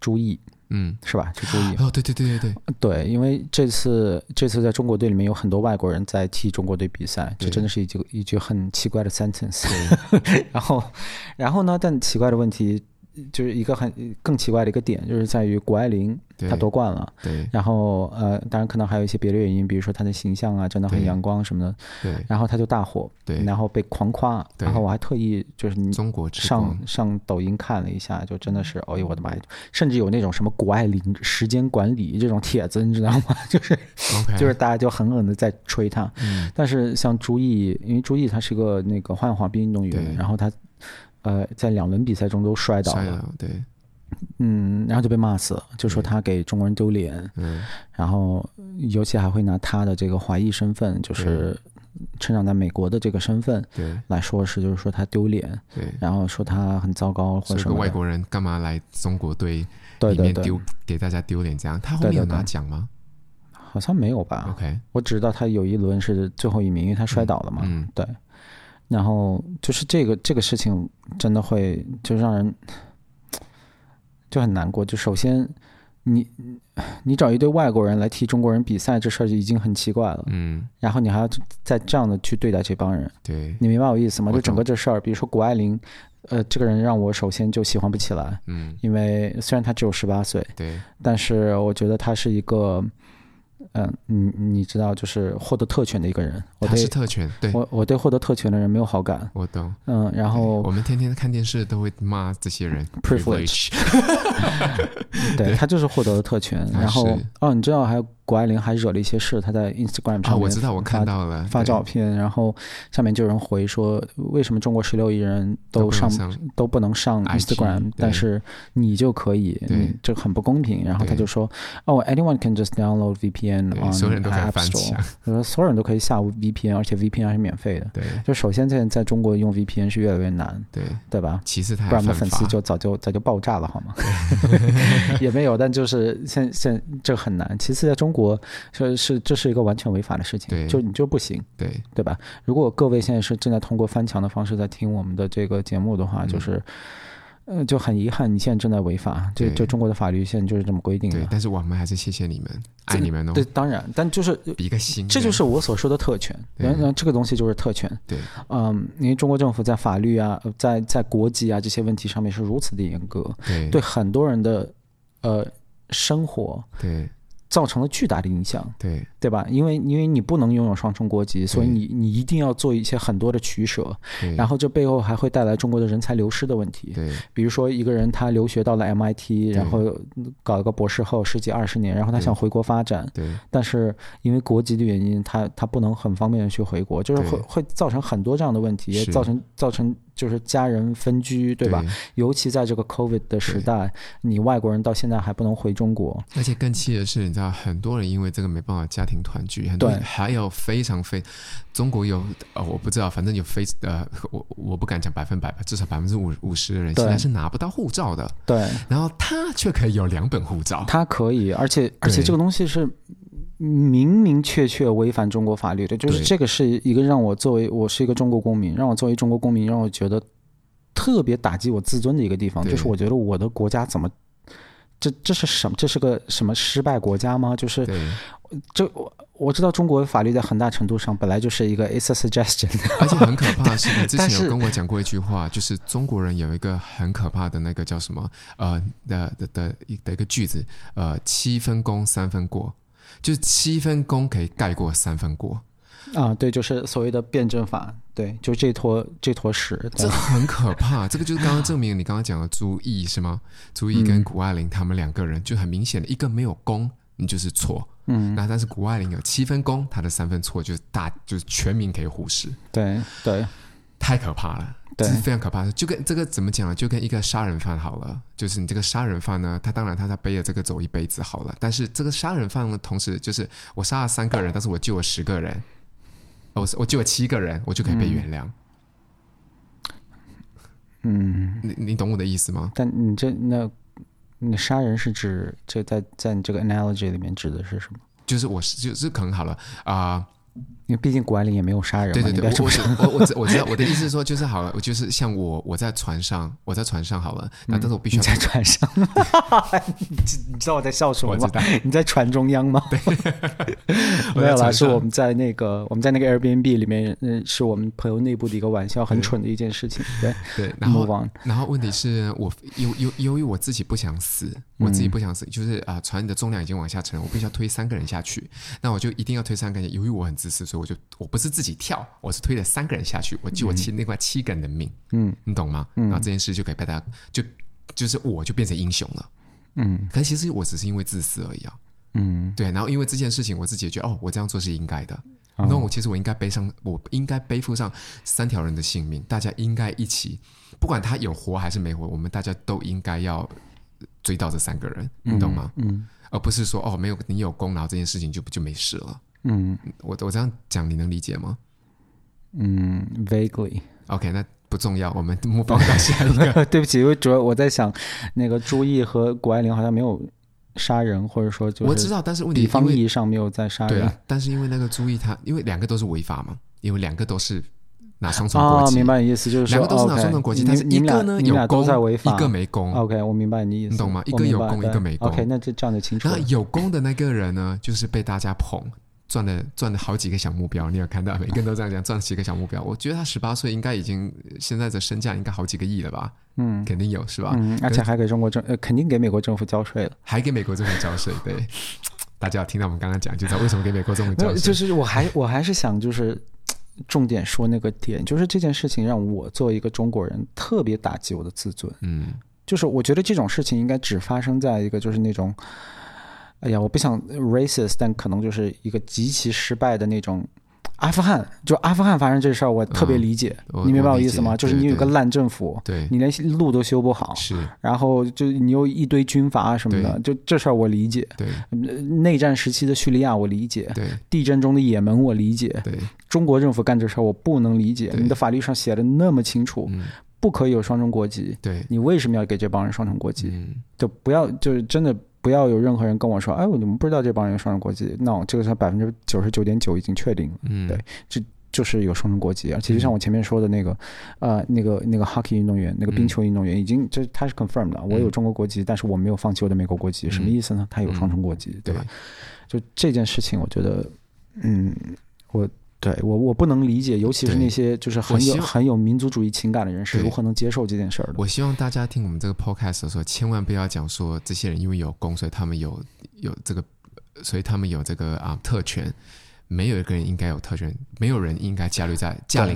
朱毅。嗯，是吧？就注意哦，对对对对对对，因为这次在中国队里面有很多外国人在替中国队比赛，这真的是一句很奇怪的 sentence。然后呢？但奇怪的问题就是一个更奇怪的一个点，就是在于谷爱凌她夺冠了，对，然后当然可能还有一些别的原因，比如说她的形象啊，真的很阳光什么的，对，然后她就大火，对，然后被狂夸，然后我还特意就是你中国上抖音看了一下，就真的是，哎呦我的妈呀，甚至有那种什么谷爱凌时间管理这种帖子，你知道吗？就是、okay. 就是大家就狠狠的在吹她、嗯，但是像朱毅，因为朱毅她是个那个花样滑冰运动员，然后她。在2轮比赛中都摔倒了，对，嗯，然后就被骂死了，就说他给中国人丢脸，嗯，然后尤其还会拿他的这个华裔身份，就是成长在美国的这个身份，对，来说是就是说他丢脸，对，然后说他很糟糕或者什么，外国人干嘛来中国队里面丢给大家丢脸这样？他后面有拿奖吗？好像没有吧。OK， 我只知道他有一轮是最后一名，因为他摔倒了嘛，嗯，对。然后就是这个事情真的会就让人就很难过。就首先你找一堆外国人来替中国人比赛，这事儿就已经很奇怪了，嗯，然后你还要再这样的去对待这帮人，对，你明白我意思吗？就整个这事儿，比如说谷爱凌，这个人让我首先就喜欢不起来，嗯，因为虽然他只有18岁，对，但是我觉得他是一个。你知道，就是获得特权的一个人，他是特权，对，我对获得特权的人没有好感，我懂，嗯，然后我们天天看电视都会骂这些人 privilege， 对，他就是获得了特权，然后哦，你知道还有谷爱凌还惹了一些事，他在 Instagram 上面我知道，我看到了发照片，然后下面就有人回说，为什么中国16亿人都不能上 Instagram， 但是你就可以，这很不公平。然后他就说，哦， anyone can just download VPN on App Store， 所有人都可以下 VPN， 而且 VPN 还是免费的。对，就首先现在在中国用 VPN 是越来越难，对对吧？其实他不然我们粉丝就早就爆炸了，好吗？也没有，但就是现这很难。其次在中国是这是一个完全违法的事情，就你就不行，对对吧？如果各位现在是正在通过翻墙的方式在听我们的这个节目的话，就是就很遗憾，你现在正在违法，就中国的法律现在就是这么规定的。对，但是我们还是谢谢你们，爱你们哦。对，当然，但就是比个心，这就是我所说的特权。这个东西就是特权。对，嗯，因为中国政府在法律啊，在国籍啊这些问题上面是如此的严格，对很多人的生活，对。造成了巨大的影响，对对吧？因为你不能拥有双重国籍，所以你一定要做一些很多的取舍，然后这背后还会带来中国的人才流失的问题。对，比如说一个人他留学到了 MIT， 然后搞一个博士后10几20年，然后他想回国发展，对，但是因为国籍的原因，他不能很方便的去回国，就是会造成很多这样的问题，也造成就是家人分居，对吧？对，尤其在这个 COVID 的时代，你外国人到现在还不能回中国。而且更气的是，你知道，很多人因为这个没办法家庭团聚，很多人还有非常中国有我不知道，反正有我不敢讲100%吧，至少50%的人现在是拿不到护照的。对，然后他却可以有2本护照，他可以，而且这个东西是。明明确确违反中国法律的，就是这个是一个让我作为我是一个中国公民，让我作为中国公民让我觉得特别打击我自尊的一个地方，就是我觉得我的国家怎么这是什么？这是个什么失败国家吗？就是这我知道中国法律在很大程度上本来就是一个 it's a suggestion， 而且很可怕的是你之前有跟我讲过一句话，就是中国人有一个很可怕的那个叫什么的一个句子，7分功3分过。就7分功可以盖过3分过啊，对，就是所谓的辩证法，对，就这坨屎，这很可怕。这个就是刚刚证明你刚刚讲的朱毅是吗？朱毅跟谷爱凌他们2个人就很明显的，一个没有功，你就是错，那但是谷爱凌有7分功，他的3分错就是全民可以忽视，对，太可怕了。对，是非常可怕的，就跟这个怎么讲呢？就跟一个杀人犯好了，就是你这个杀人犯呢，他当然他背着这个走一辈子好了，但是这个杀人犯呢，同时就是我杀了3个人，但是我救了10个人，我救了7个人，我就可以被原谅。你懂我的意思吗？但你你杀人是指这在你这个 analogy 里面指的是什么？就是就是可能好了啊。因为毕竟谷爱凌也没有杀人嘛，对 我知道，我的意思是说就是好了，我就是像我在船上好了，但是我必须要你在船上你知道我在笑什么吗？你在船中央吗？对没有啦，是我们在那个 Airbnb 里面，是我们朋友内部的一个玩笑，很蠢的一件事情。对，然后问题是我由于我自己不想死，就是船的重量已经往下沉了，我必须要推3个人下去，那我就一定要推3个人，由于我很自私，所以我不是自己跳，我是推了3个人下去，我救我另外7个人的命，你懂吗？然后这件事就可以被大家就是我就变成英雄了，可是其实我只是因为自私而已啊，对，然后因为这件事情我自己也觉得我这样做是应该的，那我其实我应该背负上3条人的性命，大家应该一起，不管他有活还是没活，我们大家都应该要追到这3个人，你懂吗？而不是说没有你有功，然后这件事情就没事了。我这样讲你能理解吗？vaguely。OK， 那不重要，我们move on到下一个。对不起，因为主要我在想，那个朱毅和谷爱凌好像没有杀人，或者说就是我知道，但是问题比方意义上没有在杀人。对啊，但是因为那个朱毅他，因为2个都是违法嘛，因为2个都是拿双重国籍。明白你意思，就是说2个都是拿双重国籍，但是一个呢有功，一个没功。OK， 我明白你意思，你懂吗？一个有功，一个没功。OK， 那就这样就清楚了。那有功的那个人呢，就是被大家捧。赚了好几个小目标，你有看到每个人都这样讲，赚了几个小目标。我觉得他18岁应该已经现在的身价应该好几个亿了吧？肯定有是吧？而且还给肯定给美国政府交税了，还给美国政府交税。对，大家有听到我们刚刚讲，就知道为什么给美国政府交税。就是我还是想就是重点说那个点，就是这件事情让我作为一个中国人特别打击我的自尊。就是我觉得这种事情应该只发生在一个就是那种。哎呀，我不想 racist， 但可能就是一个极其失败的那种阿富汗发生这事儿，我特别理解，你明白我意思吗？就是你有个烂政府，对，你连路都修不好，是，然后就你有一堆军阀什么的，就这事儿我理解，对，内战时期的叙利亚我理解，对，地震中的也门我理解，对，中国政府干这事儿我不能理解，你的法律上写的那么清楚。不可以有双重国籍，对，你为什么要给这帮人双重国籍？就不要，就是真的不要有任何人跟我说，哎，我们不知道这帮人双重国籍。no， 这个是99.9%已经确定了，对，就是有双重国籍。而且就像我前面说的那个，那个 hockey 运动员，那个冰球运动员，已经这他是 confirm 的，我有中国国籍，但是我没有放弃我的美国国籍，什么意思呢？他有双重国籍，对吧？就这件事情，我觉得，我不能理解，尤其是那些就是很有民族主义情感的人是如何能接受这件事儿的。我希望大家听我们这个 podcast 的时候，千万不要讲说这些人因为有功，所以他们有这个，所以他们有这个特权。没有一个人应该有特权，没有人应该驾临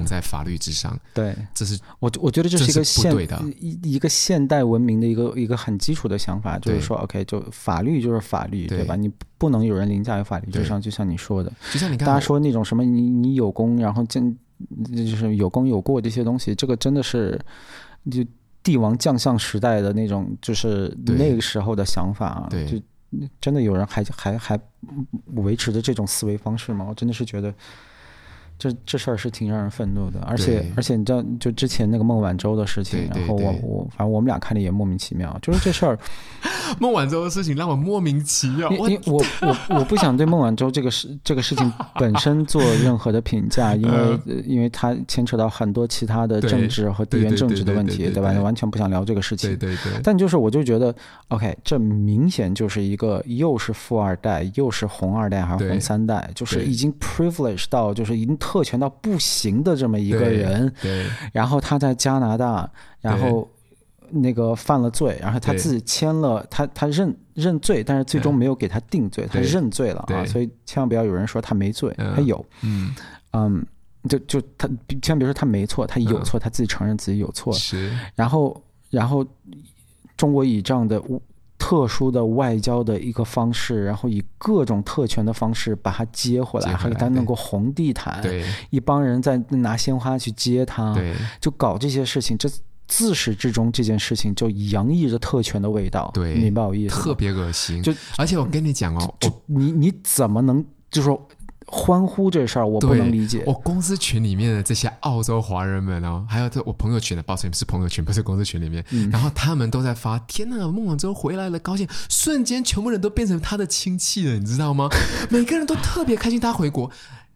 在法律之上。对，这是我觉得这是一个现代文明的一个很基础的想法，就是说 ，OK， 就法律就是法律，对吧？你不能有人凌驾于法律之上，就像你说的，就像你刚大家说那种什么你有功，然后就是有功有过这些东西，这个真的是就帝王将相时代的那种，就是那个时候的想法啊，对，就真的有人还维持着这种思维方式吗？我真的是觉得这事儿是挺让人愤怒的，而且你知道，就之前那个孟晚舟的事情，然后我反正我们俩看的也莫名其妙，就是这事儿，孟晚舟的事情让我莫名其妙。我不想对孟晚舟这个事情本身做任何的评价，因为它牵扯到很多其他的政治和地缘政治的问题，对吧？完全不想聊这个事情。对。但就是我就觉得 ，OK， 这明显就是一个又是富二代，又是红二代还是红三代，就是已经 privilege 到就是已经。特权到不行的这么一个人，然后他在加拿大，然后那个犯了罪，然后他自己签了，他认罪，但是最终没有给他定罪，他认罪了啊，所以千万不要有人说他没罪，他有，就他千万别说他没错，他有错，他自己承认自己有错，然后中国以这样的特殊的外交的一个方式，然后以各种特权的方式把它接回来，还给它弄个红地毯，一帮人在拿鲜花去接它，就搞这些事情，这自始至终这件事情就洋溢着特权的味道，你明白我意思？特别恶心。就而且我跟你讲哦，你怎么能就说欢呼这事儿，我不能理解。我公司群里面的这些澳洲华人们哦，还有我朋友群的，抱歉是朋友群，不是公司群里面。然后他们都在发，天哪，孟晚舟回来了，高兴！瞬间，全部人都变成他的亲戚了，你知道吗？每个人都特别开心，他回国。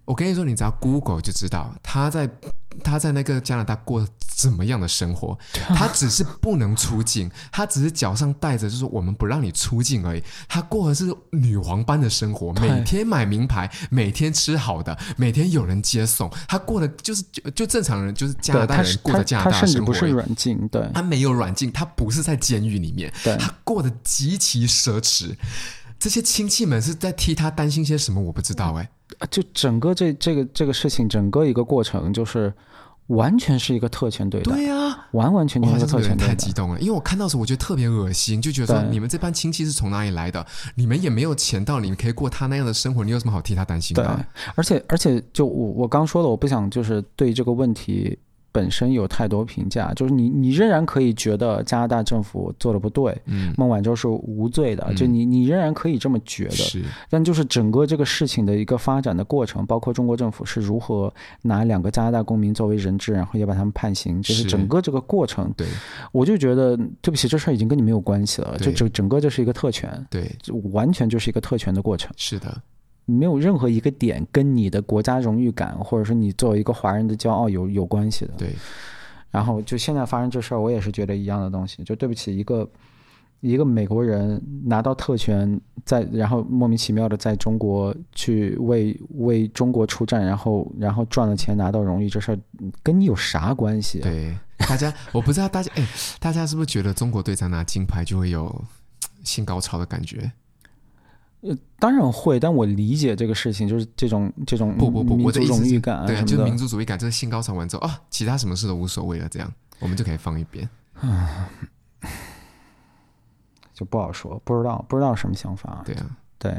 我跟你说，你只要 Google 就知道他在那个加拿大过怎么样的生活。他只是不能出境，他只是脚上带着就是我们不让你出境而已。他过的是女皇般的生活，每天买名牌，每天吃好的，每天有人接送。他过的就是就正常人，就是加拿大人过的加拿大生活。他甚至不是软禁，对，他没有软禁，他不是在监狱里面，他过得极其奢侈。这些亲戚们是在替他担心些什么？我不知道哎。就整个这个事情，整个一个过程，就是完全是一个特权对待。对啊，完全全是特权对待。太激动了，因为我看到的时候，我觉得特别恶心，就觉得说你们这帮亲戚是从哪里来的？你们也没有钱到你们可以过他那样的生活，你有什么好替他担心的？对，而且就我刚说了，我不想就是对这个问题本身有太多评价，就是你仍然可以觉得加拿大政府做的不对，孟晚舟是无罪的，就你仍然可以这么觉得，但就是整个这个事情的一个发展的过程，包括中国政府是如何拿两个加拿大公民作为人质，然后也把他们判刑，就是整个这个过程，对，我就觉得对不起，这事儿已经跟你没有关系了，就整个就是一个特权，对，完全就是一个特权的过程，是的。没有任何一个点跟你的国家荣誉感，或者说你作为一个华人的骄傲有关系的。对。然后就现在发生这事儿，我也是觉得一样的东西。就对不起，一个美国人拿到特权，然后莫名其妙的在中国去为中国出战，然后赚了钱拿到荣誉，这事儿跟你有啥关系啊？对，大家我不知道大家大家是不是觉得中国队长拿金牌就会有性高潮的感觉？当然会，但我理解这个事情，就是这种不民族荣誉感，对，就是民族主义感，就是性高潮完之后啊，其他什么事都无所谓了，这样我们就可以放一边，就不好说，不知道什么想法，对啊，对，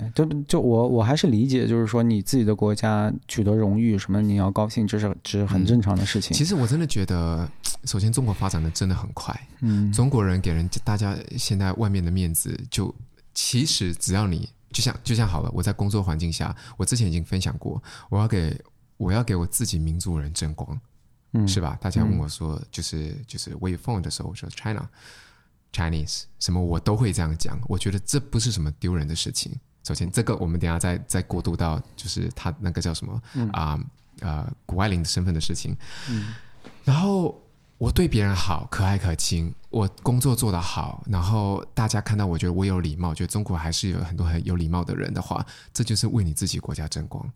就我还是理解，就是说你自己的国家取得荣誉什么，你要高兴，这是很正常的事情。其实我真的觉得，首先中国发展的真的很快，中国人给人大家现在外面的面子，就其实只要你。就像好了，我在工作环境下，我之前已经分享过，我要给我自己民族人争光，是吧？大家问我说，就是 where you from 的时候，我说 China、Chinese 什么我都会这样讲，我觉得这不是什么丢人的事情。首先，这个我们等一下再过渡到就是他那个叫什么谷爱凌的身份的事情。然后我对别人好，可爱可亲。我工作做得好，然后大家看到我觉得我有礼貌，觉得中国还是有很多很有礼貌的人的话，这就是为你自己国家争光，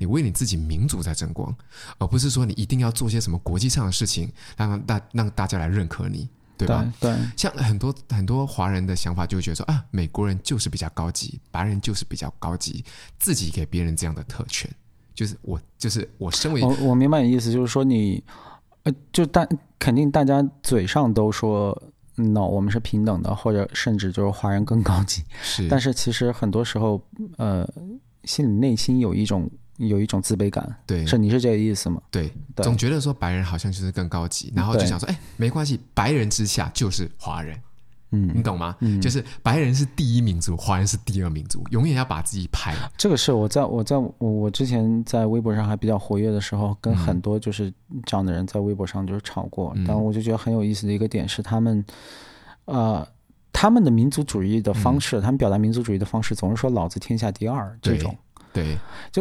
你为你自己民族在争光，而不是说你一定要做些什么国际上的事情让大家来认可你，对吧？对，像很多华人的想法就觉得说啊，美国人就是比较高级，白人就是比较高级，自己给别人这样的特权，就是我身为我明白你意思，就是说你就肯定大家嘴上都说 no 我们是平等的，或者甚至就是华人更高级，但是其实很多时候心里内心有一种有一种自卑感。对，是你是这个意思吗？ 对，总觉得说白人好像就是更高级，然后就想说哎，没关系，白人之下就是华人，你懂吗？就是白人是第一民族，华人是第二民族，永远要把自己排。这个是我之前在微博上还比较活跃的时候，跟很多就是这样的人在微博上就是吵过。但我就觉得很有意思的一个点是，他们的民族主义的方式，他们表达民族主义的方式，总是说老子天下第二这种。对，就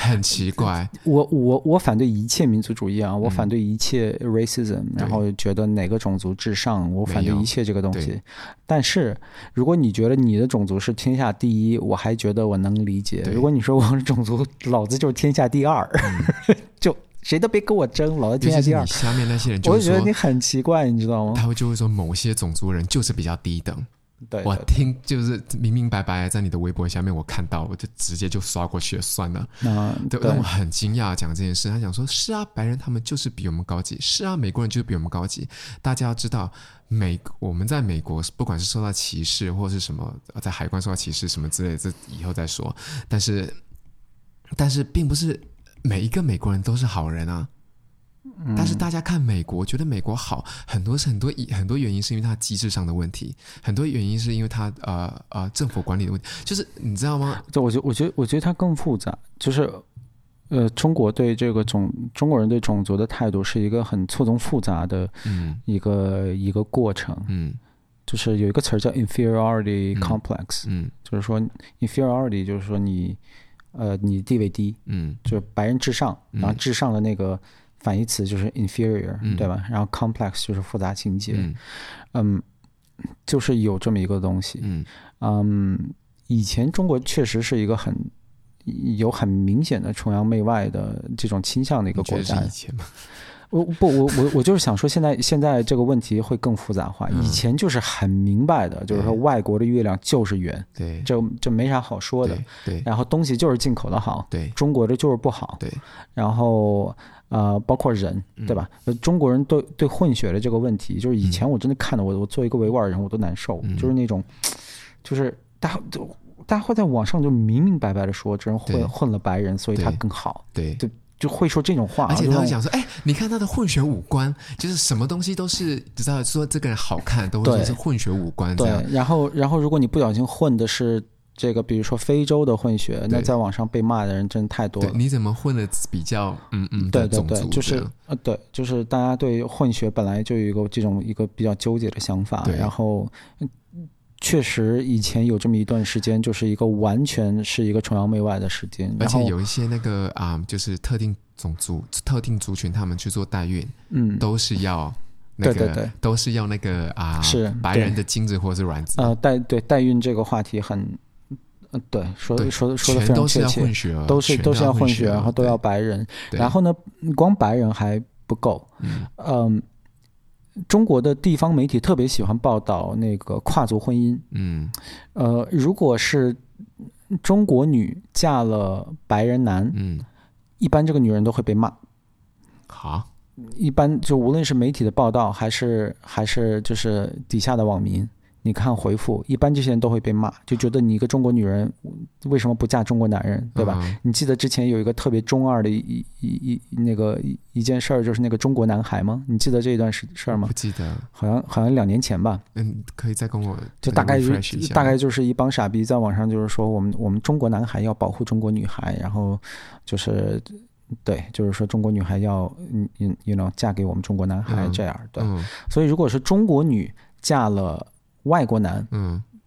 很奇怪。我反对一切民族主义啊，我反对一切 racism， 然后觉得哪个种族至上，我反对一切这个东西。但是如果你觉得你的种族是天下第一，我还觉得我能理解。如果你说我是种族，老子就是天下第二，就谁都别跟我争，老子天下第二。你下面那些人就会说，我觉得你很奇怪，你知道吗？他就会说某些种族人就是比较低等。对，我听就是明明白白在你的微博下面我看到，我就直接就刷过去算了。对，让我很惊讶讲这件事。他讲说是啊，白人他们就是比我们高级，是啊，美国人就是比我们高级。大家要知道我们在美国不管是受到歧视或是什么，在海关受到歧视什么之类的，这以后再说。但是并不是每一个美国人都是好人啊。但是大家看美国觉得美国好，很多原因是因为它机制上的问题，很多原因是因为它政府管理的问题，就是你知道吗？我觉得它更复杂，就是中国人对种族的态度是一个很错综复杂的一个过程。就是有一个词叫 inferiority complex， 就是说 inferiority 就是说你地位低，就是白人至上，然后至上的那个反义词就是 inferior， 对吧？然后 complex 就是复杂情节，就是有这么一个东西。以前中国确实是一个很明显的崇洋媚外的这种倾向的一个国家。我就是想说，现在这个问题会更复杂化。以前就是很明白的，就是说外国的月亮就是圆，对，这没啥好说的。对，然后东西就是进口的好，对，中国的就是不好，对，然后。包括人，对吧？中国人对混血的这个问题，就是以前我真的看到我作为一个维吾尔人我都难受，就是那种，就是大家会在网上就明白白的说，这人混了白人，所以他更好，对，就会说这种话。而且他会讲说，哎，你看他的混血五官，就是什么东西都是，只知道说这个人好看，都会说是混血五官这样。对，然后如果你不小心混的是。这个比如说非洲的混血，那在网上被骂的人真的太多了。你怎么混的比较的种族？对，就是大家对混血本来就有一个比较纠结的想法，然后确实以前有这么一段时间，就是一个完全是一个崇洋媚外的时间，而且有一些那个就是特定种族、特定族群他们去做代孕，都是要。那个、对，都是要那个是白人的精子或是卵子。代孕这个话题很，对，说的非常确切，都是要混血，然后都要白人。然后呢，光白人还不够。中国的地方媒体特别喜欢报道那个跨族婚姻。如果是中国女嫁了白人男，一般这个女人都会被骂。好。一般就无论是媒体的报道还是就是底下的网民，你看回复，一般这些人都会被骂，就觉得你一个中国女人为什么不嫁中国男人，对吧？你记得之前有一个特别中二的一件事儿，就是那个中国男孩吗？你记得这一段事儿吗？不记得，好像2年前吧。可以再跟我就大概就是一帮傻逼在网上就是说我们中国男孩要保护中国女孩，然后就是。对，就是说中国女孩要you know 嫁给我们中国男孩这样，对。所以如果是中国女嫁了外国男，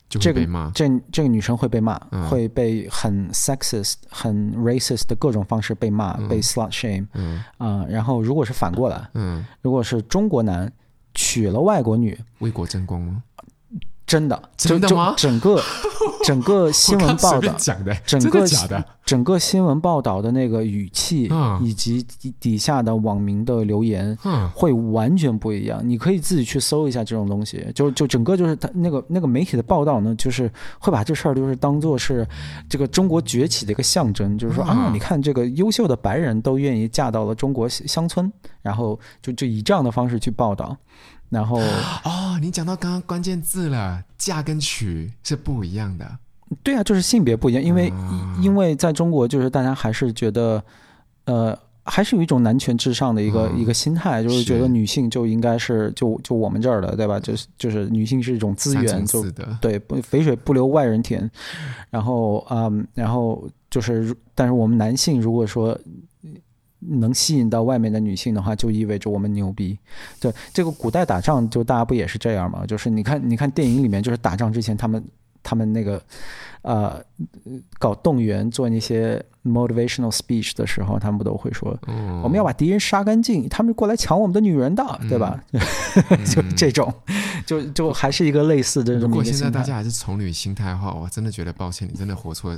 就会被骂。这个女生会被骂，会被很 sexist、很 racist 的各种方式被骂，被 slut shame。然后如果是反过来，如果是中国男娶了外国女，为国争光吗？真的吗？整个新闻报道讲的，整个新闻报道的那个语气，以及底下的网民的留言，会完全不一样。你可以自己去搜一下这种东西。就整个就是那个媒体的报道呢，就是会把这事儿就是当作是这个中国崛起的一个象征，就是说你看这个优秀的白人都愿意嫁到了中国乡村，然后就以这样的方式去报道。然后你讲到刚刚关键字了，嫁跟娶是不一样的。对啊，就是性别不一样，因为在中国就是大家还是觉得还是有一种男权至上的一个心态，就是觉得女性就应该是就我们这儿的，对吧？就是女性是一种资源，就对，肥水不流外人田。然后就是，但是我们男性如果说能吸引到外面的女性的话，就意味着我们牛逼。对，这个古代打仗就大家不也是这样吗？就是你看电影里面，就是打仗之前他们那个搞动员做那些 motivational speech 的时候，他们都会说，我们要把敌人杀干净，他们过来抢我们的女人的，对吧？就这种，就还是一个类似的这种。如果现在大家还是从女心态的话，我真的觉得抱歉，你真的活错，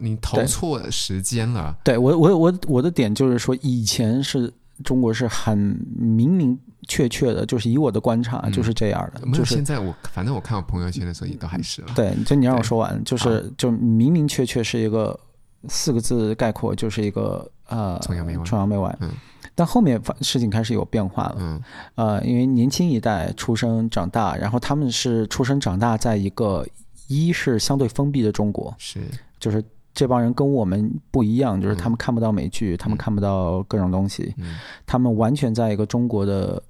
你投错时间了。对，我的点就是说，以前是中国是很明确的，就是以我的观察就是这样的。就是现在反正我看我朋友圈的时候也都还是了。对，就你让我说完，就明确是一个四个字概括，就是一个崇洋媚外。但后面事情开始有变化了，因为年轻一代出生长大，然后他们是出生长大在一个一是相对封闭的中国，是就是这帮人跟我们不一样，就是他们看不到美剧，他们看不到各种东西，他们完全在一个中国的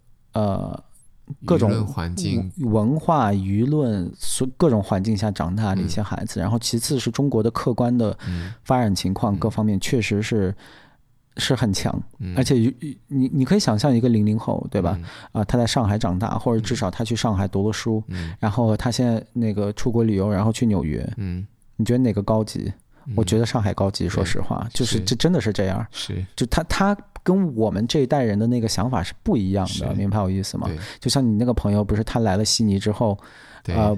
各种环境、文化、舆论各种环境下长大的一些孩子。然后其次是中国的客观的发展情况，各方面确实是很强，而且你可以想象一个00后，对吧？他在上海长大，或者至少他去上海读了书，然后他现在那个出国旅游，然后去纽约，你觉得哪个高级？我觉得上海高级，说实话，就是这真的是这样，是就他跟我们这一代人的那个想法是不一样的，明白我意思吗？就像你那个朋友，不是他来了悉尼之后，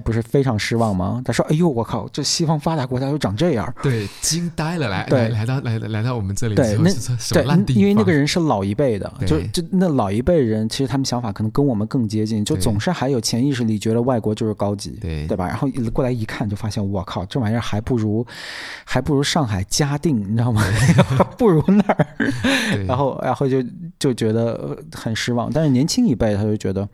不是非常失望吗？他说：“哎呦，我靠，这西方发达国家又长这样。”对，惊呆了，来到我们这里之后，什么烂地方？因为那个人是老一辈的，就那老一辈人，其实他们想法可能跟我们更接近，就总是还有潜意识里觉得外国就是高级，对吧？然后过来一看，就发现我靠，这玩意儿还不如上海嘉定，你知道吗？不如那儿，然后就觉得很失望。但是年轻一辈，他就觉得。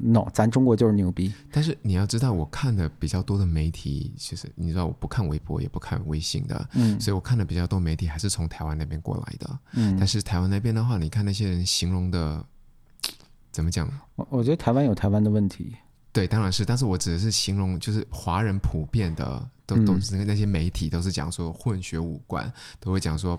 No， 咱中国就是牛逼。但是你要知道，我看的比较多的媒体，其实你知道我不看微博也不看微信的，所以我看的比较多媒体还是从台湾那边过来的。但是台湾那边的话，你看那些人形容的怎么讲，我觉得台湾有台湾的问题。对，当然是，但是我只是形容，就是华人普遍的都是那些媒体都是讲说混血五官，都会讲说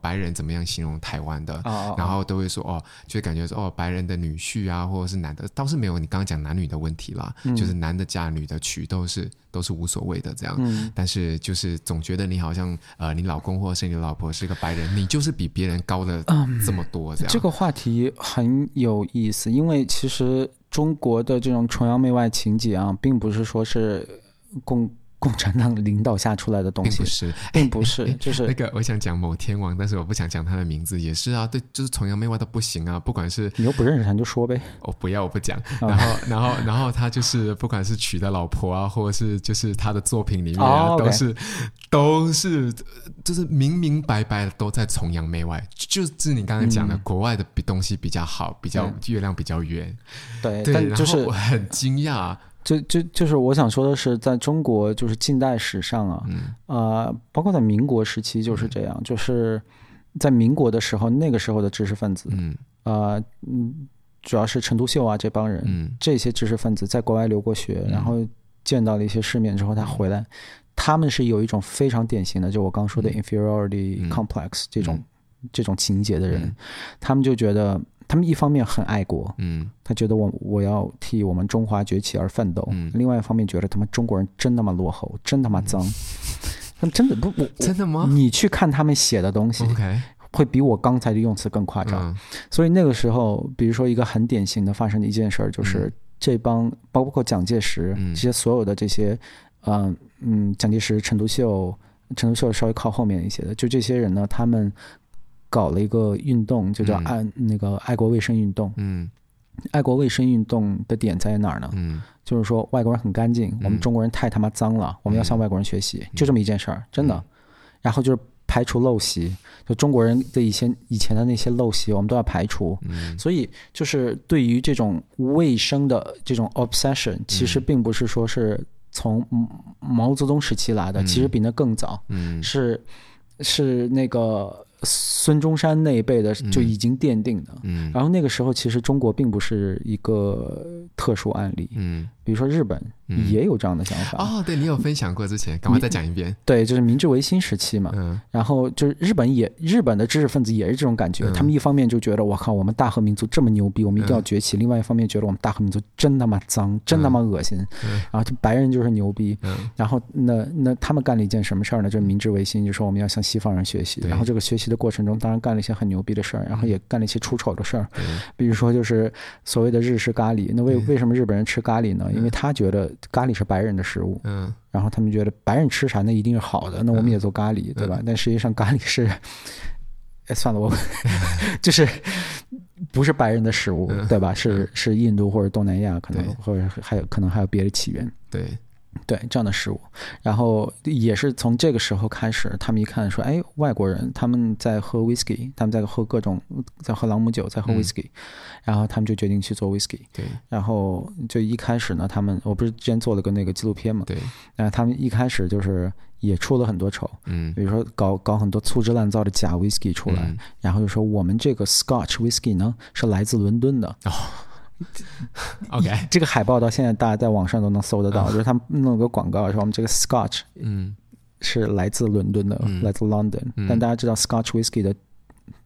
白人怎么样形容台湾的，然后都会说就感觉说白人的女婿啊，或者是男的，倒是没有你刚刚讲男女的问题啦，就是男的嫁女的娶都是无所谓的这样，但是就是总觉得你好像你老公或者是你老婆是个白人，你就是比别人高了这么多这样。这个话题很有意思，因为其实。中国的这种崇洋媚外情节啊，并不是说是共产党领导下出来的东西，并不是，就是那个我想讲某天王，但是我不想讲他的名字，也是啊，对，就是崇洋媚外都不行啊，不管是你又不认识他你就说呗，我不讲，然后他就是不管是娶的老婆啊，或者是就是他的作品里面啊，都是就是明明白白的都在崇洋媚外，就是你刚才讲的，国外的东西比较好，比较月亮比较圆，对，但就是然后我很惊讶。就是我想说的是，在中国就是近代史上啊，包括在民国时期就是这样，就是在民国的时候，那个时候的知识分子，主要是陈独秀啊这帮人，这些知识分子在国外留过学，然后见到了一些世面之后，他回来，他们是有一种非常典型的，就我刚说的 inferiority complex 这种情节的人，他们就觉得。他们一方面很爱国，他觉得我要替我们中华崛起而奋斗，另外一方面觉得他们中国人真他妈落后，真他妈脏，他们真的不真的吗？你去看他们写的东西，会比我刚才的用词更夸张。所以那个时候，比如说一个很典型的发生的一件事就是这帮包括蒋介石这些所有的这些，蒋介石、陈独秀稍微靠后面一些的，就这些人呢，他们。搞了一个运动，就叫那个爱国卫生运动。爱国卫生运动的点在哪儿呢？就是说外国人很干净，我们中国人太他妈脏了，我们要向外国人学习，就这么一件事儿，真的。然后就是排除陋习，就中国人的以前的那些陋习，我们都要排除。所以就是对于这种卫生的这种 obsession， 其实并不是说是。从毛泽东时期来的，其实比那更早，是那个孙中山那一辈的就已经奠定的。然后那个时候其实中国并不是一个特殊案例，比如说日本也有这样的想法。哦，对，你有分享过之前，赶快再讲一遍。对，就是明治维新时期嘛，然后就是日本的知识分子也是这种感觉，他们一方面就觉得我靠，我们大和民族这么牛逼，我们一定要崛起；另外一方面觉得我们大和民族真他妈脏，真他妈恶心，然后白人就是牛逼。然后那他们干了一件什么事儿呢？就是明治维新，就说我们要向西方人学习，然后这个学习的过程中当然干了一些很牛逼的事儿，然后也干了一些出丑的事儿，比如说就是所谓的日式咖喱。那为什么日本人吃咖喱呢？因为他觉得咖喱是白人的食物，然后他们觉得白人吃啥那一定是好的，那我们也做咖喱，对吧？但实际上咖喱是，算了，我就是不是白人的食物，对吧？是印度或者东南亚，可能或者还有别的起源，对这样的食物。然后也是从这个时候开始，他们一看说，哎，外国人他们在喝 whisky， 他们在喝各种，在喝朗姆酒，在喝 whisky，然后他们就决定去做 whisky。对，然后就一开始呢，他们我不是之前做了个那个纪录片嘛，对，然后他们一开始就是也出了很多丑，比如说搞很多粗制滥造的假 whisky 出来，然后就说我们这个 Scotch whisky 呢是来自伦敦的。哦OK， 这个海报到现在大家在网上都能搜得到，就是他们弄个广告说我们这个 Scotch 是来自伦敦的，来自 London，但大家知道 Scotch Whisky 的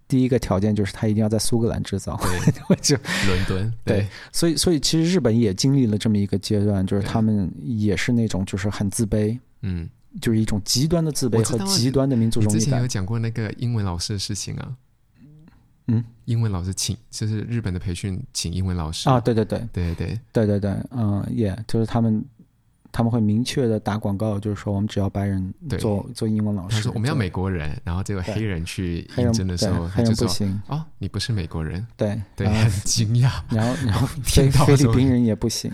第一个条件就是它一定要在苏格兰制造，就伦敦。 对，所以其实日本也经历了这么一个阶段，就是他们也是那种就是很自卑，就是一种极端的自卑和极端的民族荣誉感。之前有讲过那个英文老师的事情啊，英文老师请，就是日本的培训请英文老师啊，对，就是他们会明确的打广告，就是说我们只要白人做英文老师。他说我们要美国人，然后这个黑人去应征的时候，他就说哦，你不是美国人，对，很惊讶。然后菲律宾人也不行，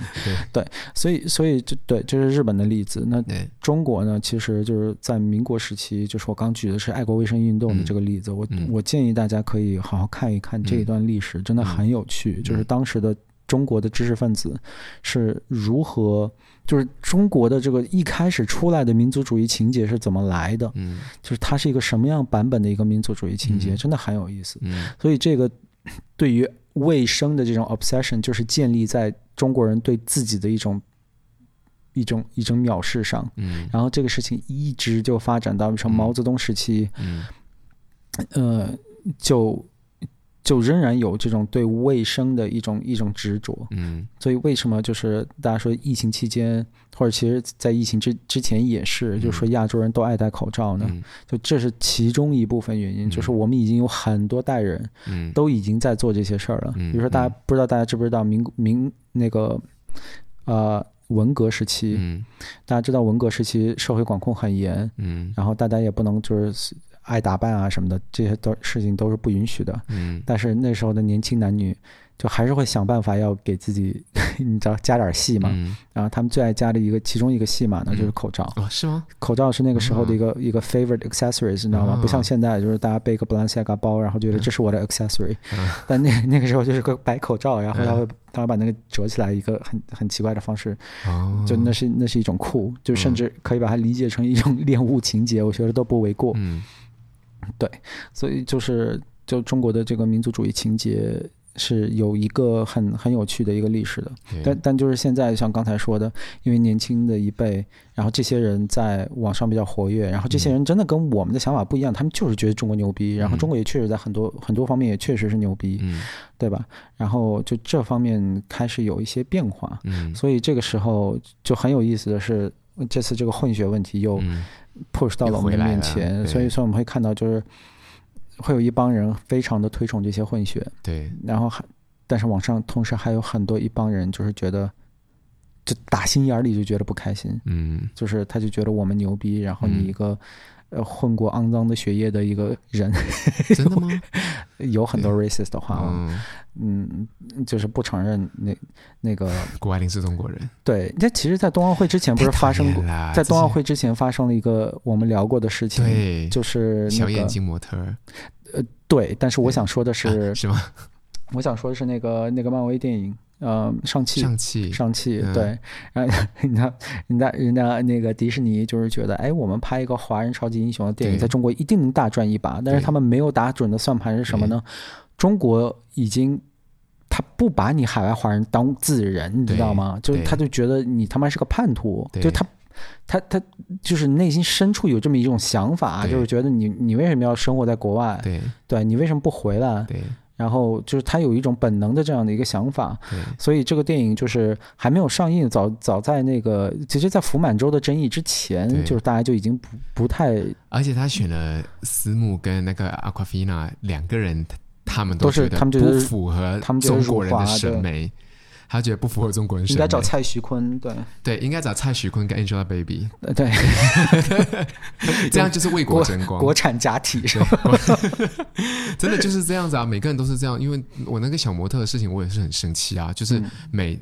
对，所以就对，这是日本的例子。那中国呢，其实就是在民国时期，就是我刚举的是爱国卫生运动的这个例子。我建议大家可以好好看一看这一段历史，真的很有趣，就是当时的中国的知识分子是如何，就是中国的这个一开始出来的民族主义情节是怎么来的，就是它是一个什么样版本的一个民族主义情节，真的很有意思。所以这个对于卫生的这种 obsession 就是建立在中国人对自己的一种藐视上，然后这个事情一直就发展到比如说毛泽东时期，就仍然有这种对卫生的一种执着。所以为什么就是大家说疫情期间，或者其实在疫情之前也是，就是说亚洲人都爱戴口罩呢？就这是其中一部分原因，就是我们已经有很多代人都已经在做这些事儿了。比如说大家不知道，大家知不知道文革时期，大家知道文革时期社会管控很严，然后大家也不能就是爱打扮啊什么的，这些都事情都是不允许的。但是那时候的年轻男女就还是会想办法要给自己，你知道加点戏嘛。然后他们最爱加的其中一个戏码呢，就是口罩。哦，是吗？口罩是那个时候的一个 favorite accessories， 你知道吗？不像现在就是大家背个 Balenciaga 包，然后觉得这是我的 accessory。但那个时候就是个白口罩，然后他会把那个折起来，一个很奇怪的方式。就那是一种酷，就甚至可以把它理解成一种恋物情节，我觉得都不为过。对，所以就中国的这个民族主义情节是有一个很有趣的一个历史的，但就是现在像刚才说的，因为年轻的一辈，然后这些人在网上比较活跃，然后这些人真的跟我们的想法不一样，他们就是觉得中国牛逼，然后中国也确实在很多方面也确实是牛逼，对吧？然后就这方面开始有一些变化，所以这个时候就很有意思的是，这次这个混血问题又push 到了我们的面前，所以说我们会看到就是会有一帮人非常的推崇这些混血，对，然后但是网上同时还有很多一帮人就是觉得就打心眼里就觉得不开心，就是他就觉得我们牛逼，然后你一个混过肮脏的血液的一个人，真的吗？有很多 racist 的话，就是不承认那个谷爱凌是中国人。对，那其实，在冬奥会之前不是发生过，在冬奥会之前发生了一个我们聊过的事情，对，就是小眼睛模特。对，但是我想说的是，是吗？我想说的是那个漫威电影上汽，对，然后人家那个迪士尼就是觉得，哎，我们拍一个华人超级英雄的电影，在中国一定能大赚一把，但是他们没有打准的算盘是什么呢？中国已经。他不把你海外华人当自人，你知道吗？就是他就觉得你他妈是个叛徒，就他就是内心深处有这么一种想法，就是觉得你为什么要生活在国外？对，你为什么不回来？然后就是他有一种本能的这样的一个想法，所以这个电影就是还没有上映，早在那个其实，在福满洲的争议之前，就是大家就已经不太，而且他选了思慕跟那个阿夸菲娜两个人。他们都觉得不符合中国人的审美，他觉得不符合中国人审美，应该找蔡徐坤，对，应该找蔡徐坤跟 Angelababy， 对，这样就是为国争光，国产假体是吧？真的就是这样子啊，每个人都是这样。因为我那个小模特的事情，我也是很生气啊，就是美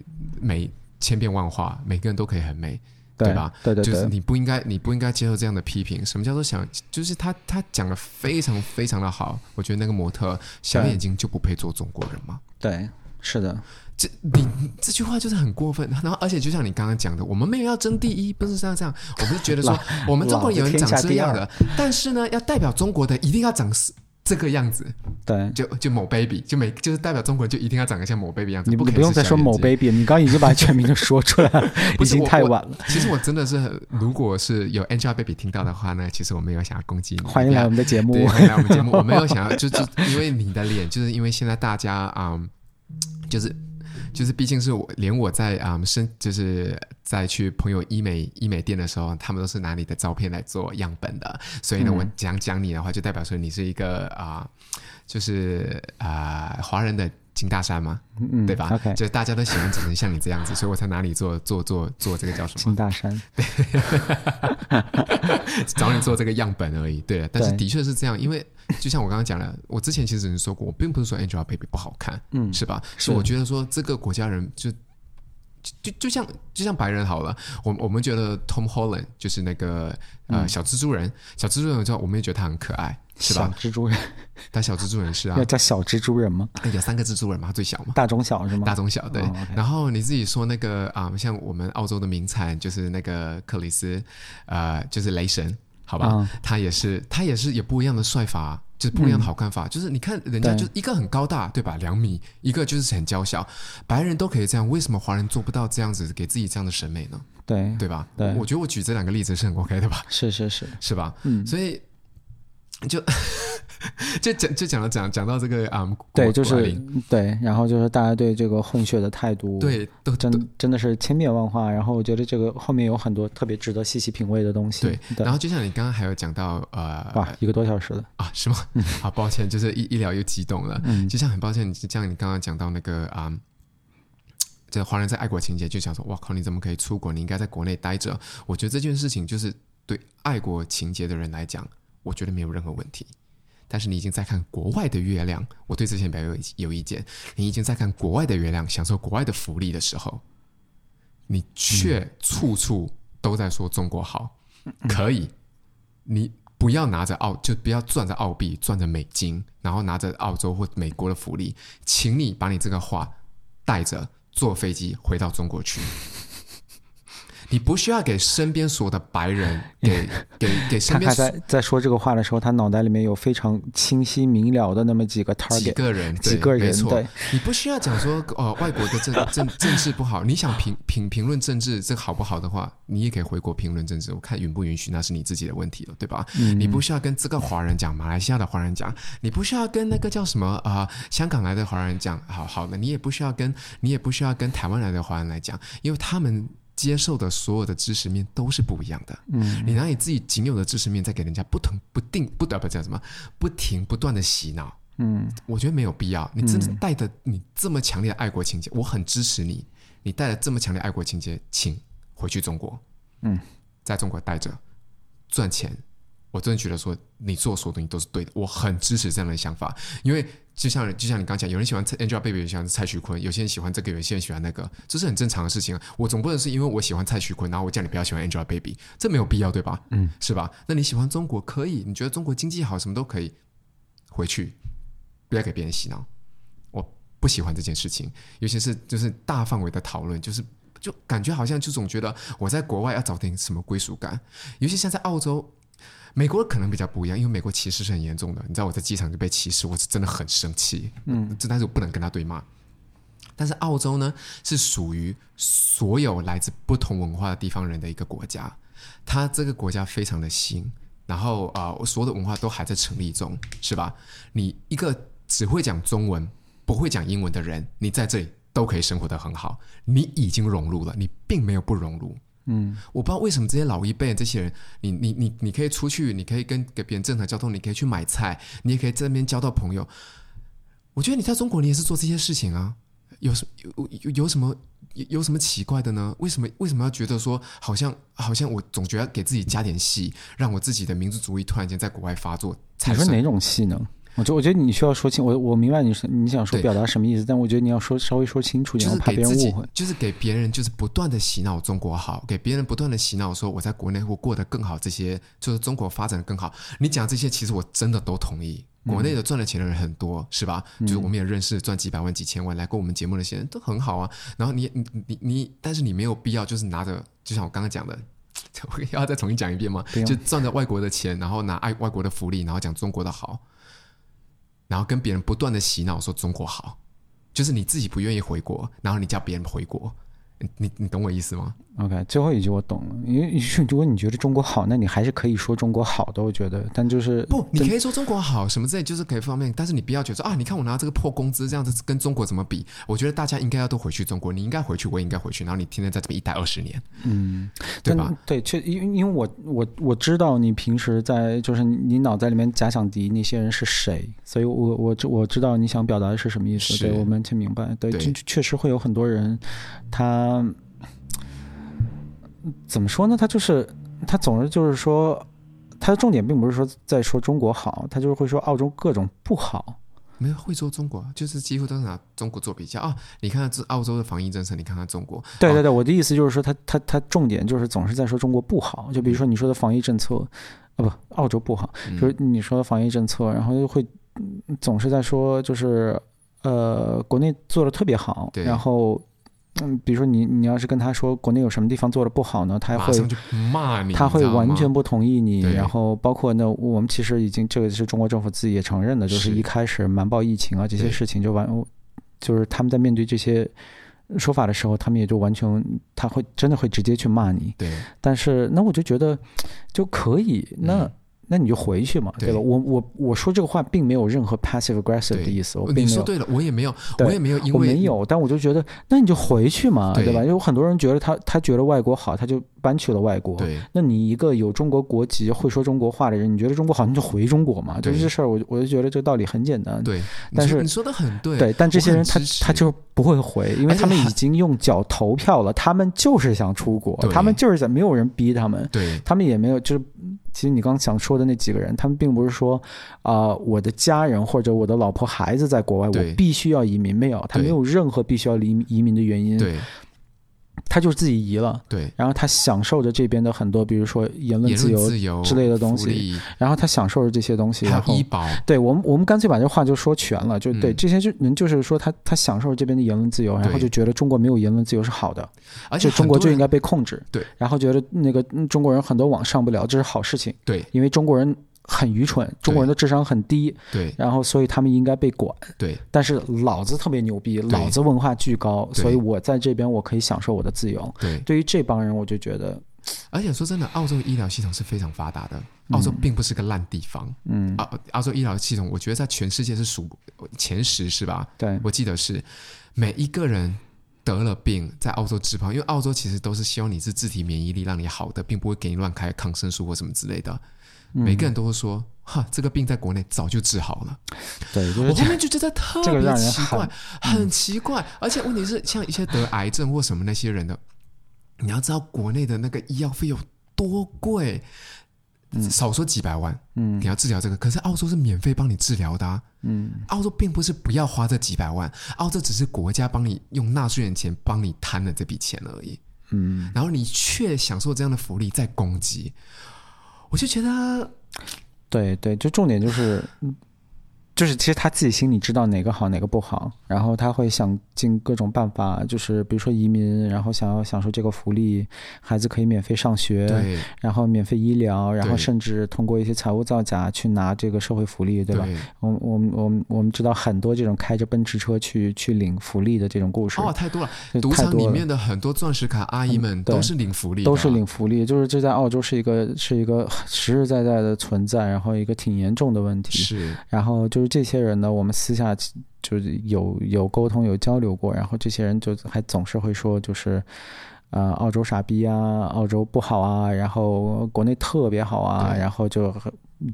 千变万化，每个人都可以很美。对吧？对，就是你不应该接受这样的批评。什么叫做想？就是他讲的非常非常的好，我觉得那个模特小眼睛就不配做中国人嘛。对，是的，这句话就是很过分。然后，而且就像你刚刚讲的，我们没有要争第一，不是这样。我们觉得说，我们中国人有人长这样的，但是呢，要代表中国的一定要长这个样子，对，就某 baby， 就是代表中国人就一定要长得像某 baby 样子。你不用再说某 baby， 你刚已经把全名都说出来了，已经太晚了。其实我真的是，如果是有 Angelababy 听到的话呢，其实我没有想要攻击你。欢迎来我们的节目，欢迎来我们节目。我没有想要，就因为你的脸，就是因为现在大家就是毕竟是连我在就是在去朋友医美店的时候，他们都是拿你的照片来做样本的，所以呢，我讲你的话，就代表说你是一个就是华人的金大山嘛，对吧？就大家都喜欢长成像你这样子，所以我才拿你做这个叫什么金大山，对，找你做这个样本而已，对。但是的确是这样，因为就像我刚刚讲了，我之前其实人说过，我并不是说 Angelababy 不好看，是吧？是我觉得说这个国家人就像白人好了，我们觉得 Tom Holland 就是那个小蜘蛛人，我知道，我们也觉得他很可爱，是吧？小蜘蛛人，但小蜘蛛人是啊，要叫小蜘蛛人吗？有三个蜘蛛人嘛，他最小嘛，大中小是吗？大中小，对。然后你自己说那个像我们澳洲的名产就是那个克里斯，就是雷神。好吧，他也是有不一样的帅法，就是不一样的好看法。就是你看人家，就是一个很高大，对吧？2米，一个就是很娇小。白人都可以这样，为什么华人做不到这样子，给自己这样的审美呢？对吧？对，我觉得我举这两个例子是很 OK 的吧？是，是吧？所以就讲到这个对，就是对，然后就是大家对这个混血的态度，对，真的是千变万化。然后我觉得这个后面有很多特别值得细细品味的东西。对，然后就像你刚刚还有讲到1个多小时了啊，是吗？啊，抱歉，就是一聊又激动了。就像很抱歉，像你刚刚讲到那个这华人在爱国情节，就想说，哇靠，你怎么可以出国？你应该在国内待着。我觉得这件事情就是对爱国情节的人来讲。我觉得没有任何问题，但是你已经在看国外的月亮，我对这些比较有意见。你已经在看国外的月亮，享受国外的福利的时候，你却处都在说中国好，可以，你不要拿着就不要赚着澳币，赚着美金，然后拿着澳洲或美国的福利，请你把你这个话带着坐飞机回到中国去。你不需要给身边所有的白人给身边所有的。在说这个话的时候，他脑袋里面有非常清晰明了的那么几个 target， 几个人，没错。你不需要讲说外国的政治不好，你想评论政治这好不好的话，你也可以回国评论政治，我看允不允许那是你自己的问题了，对吧？你不需要跟这个华人讲，马来西亚的华人讲，你不需要跟那个叫什么香港来的华人讲，好的，你也不需要跟台湾来的华人来讲，因为他们。接受的所有的知识面都是不一样的，你拿你自己仅有的知识面再给人家不停不断的洗脑，我觉得没有必要。你真的带着你这么强烈的爱国情节，我很支持你。你带着这么强烈的爱国情节，请回去中国，在中国待着赚钱。我真的觉得说你做所有东西都是对的，我很支持这样的想法。因为就像你刚讲，有人喜欢 Angelababy， 有人喜欢蔡徐坤，有些人喜欢这个，有些人喜欢那个，这是很正常的事情。我总不能是因为我喜欢蔡徐坤，然后我叫你不要喜欢 Angelababy， 这没有必要，对吧？是吧？那你喜欢中国可以，你觉得中国经济好，什么都可以，回去不要给别人洗脑。我不喜欢这件事情，尤其是就是大范围的讨论，就感觉好像就总觉得我在国外要找点什么归属感，尤其像在澳洲。美国可能比较不一样，因为美国歧视是很严重的，你知道我在机场就被歧视，我是真的很生气，但是我不能跟他对骂。但是澳洲呢，是属于所有来自不同文化的地方人的一个国家，它这个国家非常的新，然后所有的文化都还在成立中，是吧？你一个只会讲中文不会讲英文的人，你在这里都可以生活得很好，你已经融入了，你并没有不融入。我不知道为什么这些老一辈这些人，你可以出去，你可以跟别人正常交通，你可以去买菜，你也可以在那边交到朋友。我觉得你在中国你也是做这些事情啊，有什么奇怪的呢？为什么要觉得说好像我总觉得给自己加点戏，让我自己的民族主义突然间在国外发作？你说哪种戏呢？我觉得你需要说清，我明白你想说表达什么意思，但我觉得你要说稍微说清楚，就是怕别人误会，就是给别人就是不断的洗脑中国好，给别人不断的洗脑说我在国内会过得更好，这些就是中国发展的更好。你讲这些其实我真的都同意，国内的赚了钱的人很多，是吧？就是我们也认识赚几百万几千万来过我们节目那些人都很好啊。然后你但是你没有必要就是拿着，就像我刚刚讲的，我要再重新讲一遍吗？就赚着外国的钱，然后拿外国的福利，然后讲中国的好，然后跟别人不断的洗脑说中国好，就是你自己不愿意回国，然后你叫别人回国，你懂我意思吗 ？OK， 最后一句我懂了，因为如果你觉得中国好，那你还是可以说中国好的，我觉得，但就是不，你可以说中国好什么之类，就是可以方面，但是你不要觉得说啊，你看我拿这个破工资这样子跟中国怎么比？我觉得大家应该要都回去中国，你应该回去，我也应该回去，然后你天天在这边120年，对吧？对，因为我知道你平时在就是你脑袋里面假想敌那些人是谁，所以我知道你想表达的是什么意思，对，我们先明白，对，确实会有很多人他怎么说呢？他总是就是说，他的重点并不是说在说中国好，他就是会说澳洲各种不好。没有会说中国，就是几乎都是拿中国做比较啊！你看这澳洲的防疫政策，你看看中国。对对对，我的意思就是说，他重点就是总是在说中国不好。就比如说你说的防疫政策，不，澳洲不好，就是你说的防疫政策，然后又会总是在说就是国内做的特别好，然后。比如说你要是跟他说国内有什么地方做的不好呢，他会骂你，他会完全不同意你。然后包括呢，我们其实已经这个是中国政府自己也承认的，就是一开始瞒报疫情啊这些事情就是他们在面对这些说法的时候，他们也就完全他会真的会直接去骂你。对，但是那我就觉得就可以那你就回去嘛，对吧？我说这个话并没有任何 passive aggressive 的意思，你说对了，我也没有，因为我没有，但我就觉得，那你就回去嘛，对吧？因为有很多人觉得他觉得外国好，他就搬去了外国。对，那你一个有中国国籍、会说中国话的人，你觉得中国好，你就回中国嘛。就是这事儿，我就觉得这道理很简单。对，但是你说的很对，对，但这些人他就是不会回，因为他们已经用脚投票了，他们就是想出国，他们就是想，没有人逼他们，对，他们也没有就是。其实你刚想说的那几个人，他们并不是说我的家人或者我的老婆孩子在国外我必须要移民，没有，他没有任何必须要移民的原因，对，他就是自己移了，对，然后他享受着这边的很多比如说言论自由之类的东西，然后他享受着这些东西，还有医保，对，我们干脆把这话就说全了，就对这些人就是说他享受这边的言论自由，然后就觉得中国没有言论自由是好的，而且中国就应该被控制，对，然后觉得那个中国人很多网上不了，这是好事情，对，因为中国人很愚蠢，中国人的智商很低，对，然后所以他们应该被管，对，但是老子特别牛逼，老子文化巨高，所以我在这边我可以享受我的自由，对，对于这帮人我就觉得，而且说真的，澳洲医疗系统是非常发达的，澳洲并不是个烂地方，澳洲医疗系统我觉得在全世界是数前10是吧？对，我记得是每一个人得了病在澳洲治疗，因为澳洲其实都是希望你是自体免疫力让你好的，并不会给你乱开抗生素或什么之类的。每个人都会说哈，这个病在国内早就治好了。对，我后面就觉得特别奇怪，很奇怪。而且问题是，像一些得癌症或什么那些人的，你要知道国内的那个医药费有多贵，少说几百万，你要治疗这个，可是澳洲是免费帮你治疗的啊。澳洲并不是不要花这几百万，澳洲只是国家帮你用纳税人钱帮你摊了这笔钱而已。然后你却享受这样的福利，在攻击。我就觉得，对对，就重点就是，就是其实他自己心里知道哪个好哪个不好，然后他会想尽各种办法，就是比如说移民，然后想要享受这个福利，孩子可以免费上学，然后免费医疗，然后甚至通过一些财务造假去拿这个社会福利，对吧？对，我们知道很多这种开着奔驰车去领福利的这种故事。哦，太多了，赌场里面的很多钻石卡阿姨们都是领福利的，都是领福利，就是这在澳洲是一个实实在在的存在，然后一个挺严重的问题。是，然后就是这些人呢，我们私下就是有沟通有交流过，然后这些人就还总是会说就是澳洲傻逼啊，澳洲不好啊，然后国内特别好啊，然后就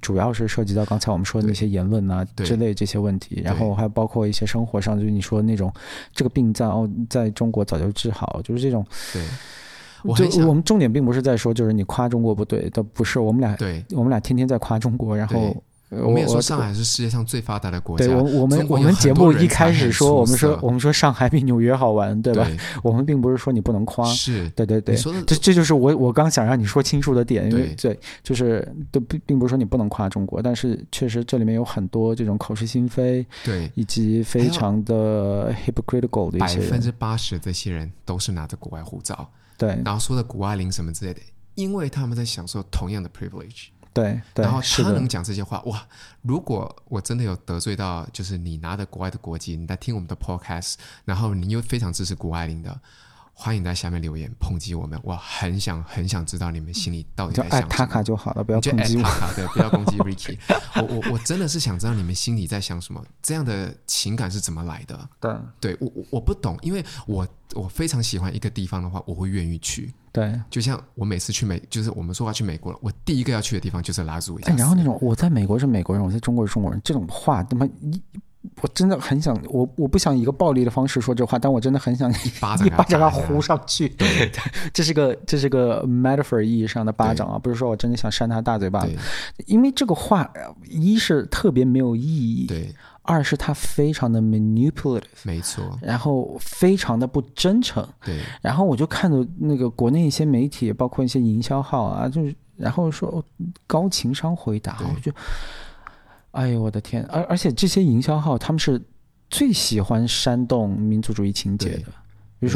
主要是涉及到刚才我们说的那些言论啊之类这些问题，然后还包括一些生活上，就是你说那种这个病在中国早就治好，就是这种。对，我们重点并不是在说就是你夸中国不对，都不是，我们俩天天在夸中国，然后我们也说上海是世界上最发达的国家。对，我们节目一开始说，我们说上海比纽约好玩，对吧？对，我们并不是说你不能夸，是，对对对，这就是我刚想让你说清楚的点，因为对，就是都并不是说你不能夸中国，但是确实这里面有很多这种口是心非，对，以及非常的 hypocritical 的一些人，80%这些人都是拿着国外护照，对，然后说的谷爱凌什么之类的，因为他们在享受同样的 privilege。对对，然后他能讲这些话，哇！如果我真的有得罪到，就是你拿着国外的国籍，你在听我们的 podcast， 然后你又非常支持谷爱凌的，欢迎在下面留言抨击我们，我很想知道你们心里到底在想什么。就爱 Taka 就好了，不要抨击我。Taka， 对，不要攻击 Ricky。我真的是想知道你们心里在想什么，这样的情感是怎么来的？对，我不懂，因为我非常喜欢一个地方的话，我会愿意去。对，就像我每次去就是我们说话去美国了，我第一个要去的地方就是拉斯维加斯。然后那种我在美国是美国人，我在中国是中国人，这种话他妈我真的很想，我不想以一个暴力的方式说这话，但我真的很想一巴掌他呼上去。对，这是个 metaphor 意义上的巴掌啊，不是说我真的想扇他大嘴巴，因为这个话一是特别没有意义，对，二是他非常的 manipulative， 没错，然后非常的不真诚，对，然后我就看到那个国内一些媒体，包括一些营销号啊，就是然后说高情商回答，我就。哎呦我的天，而且这些营销号他们是最喜欢煽动民族主义情节的，比如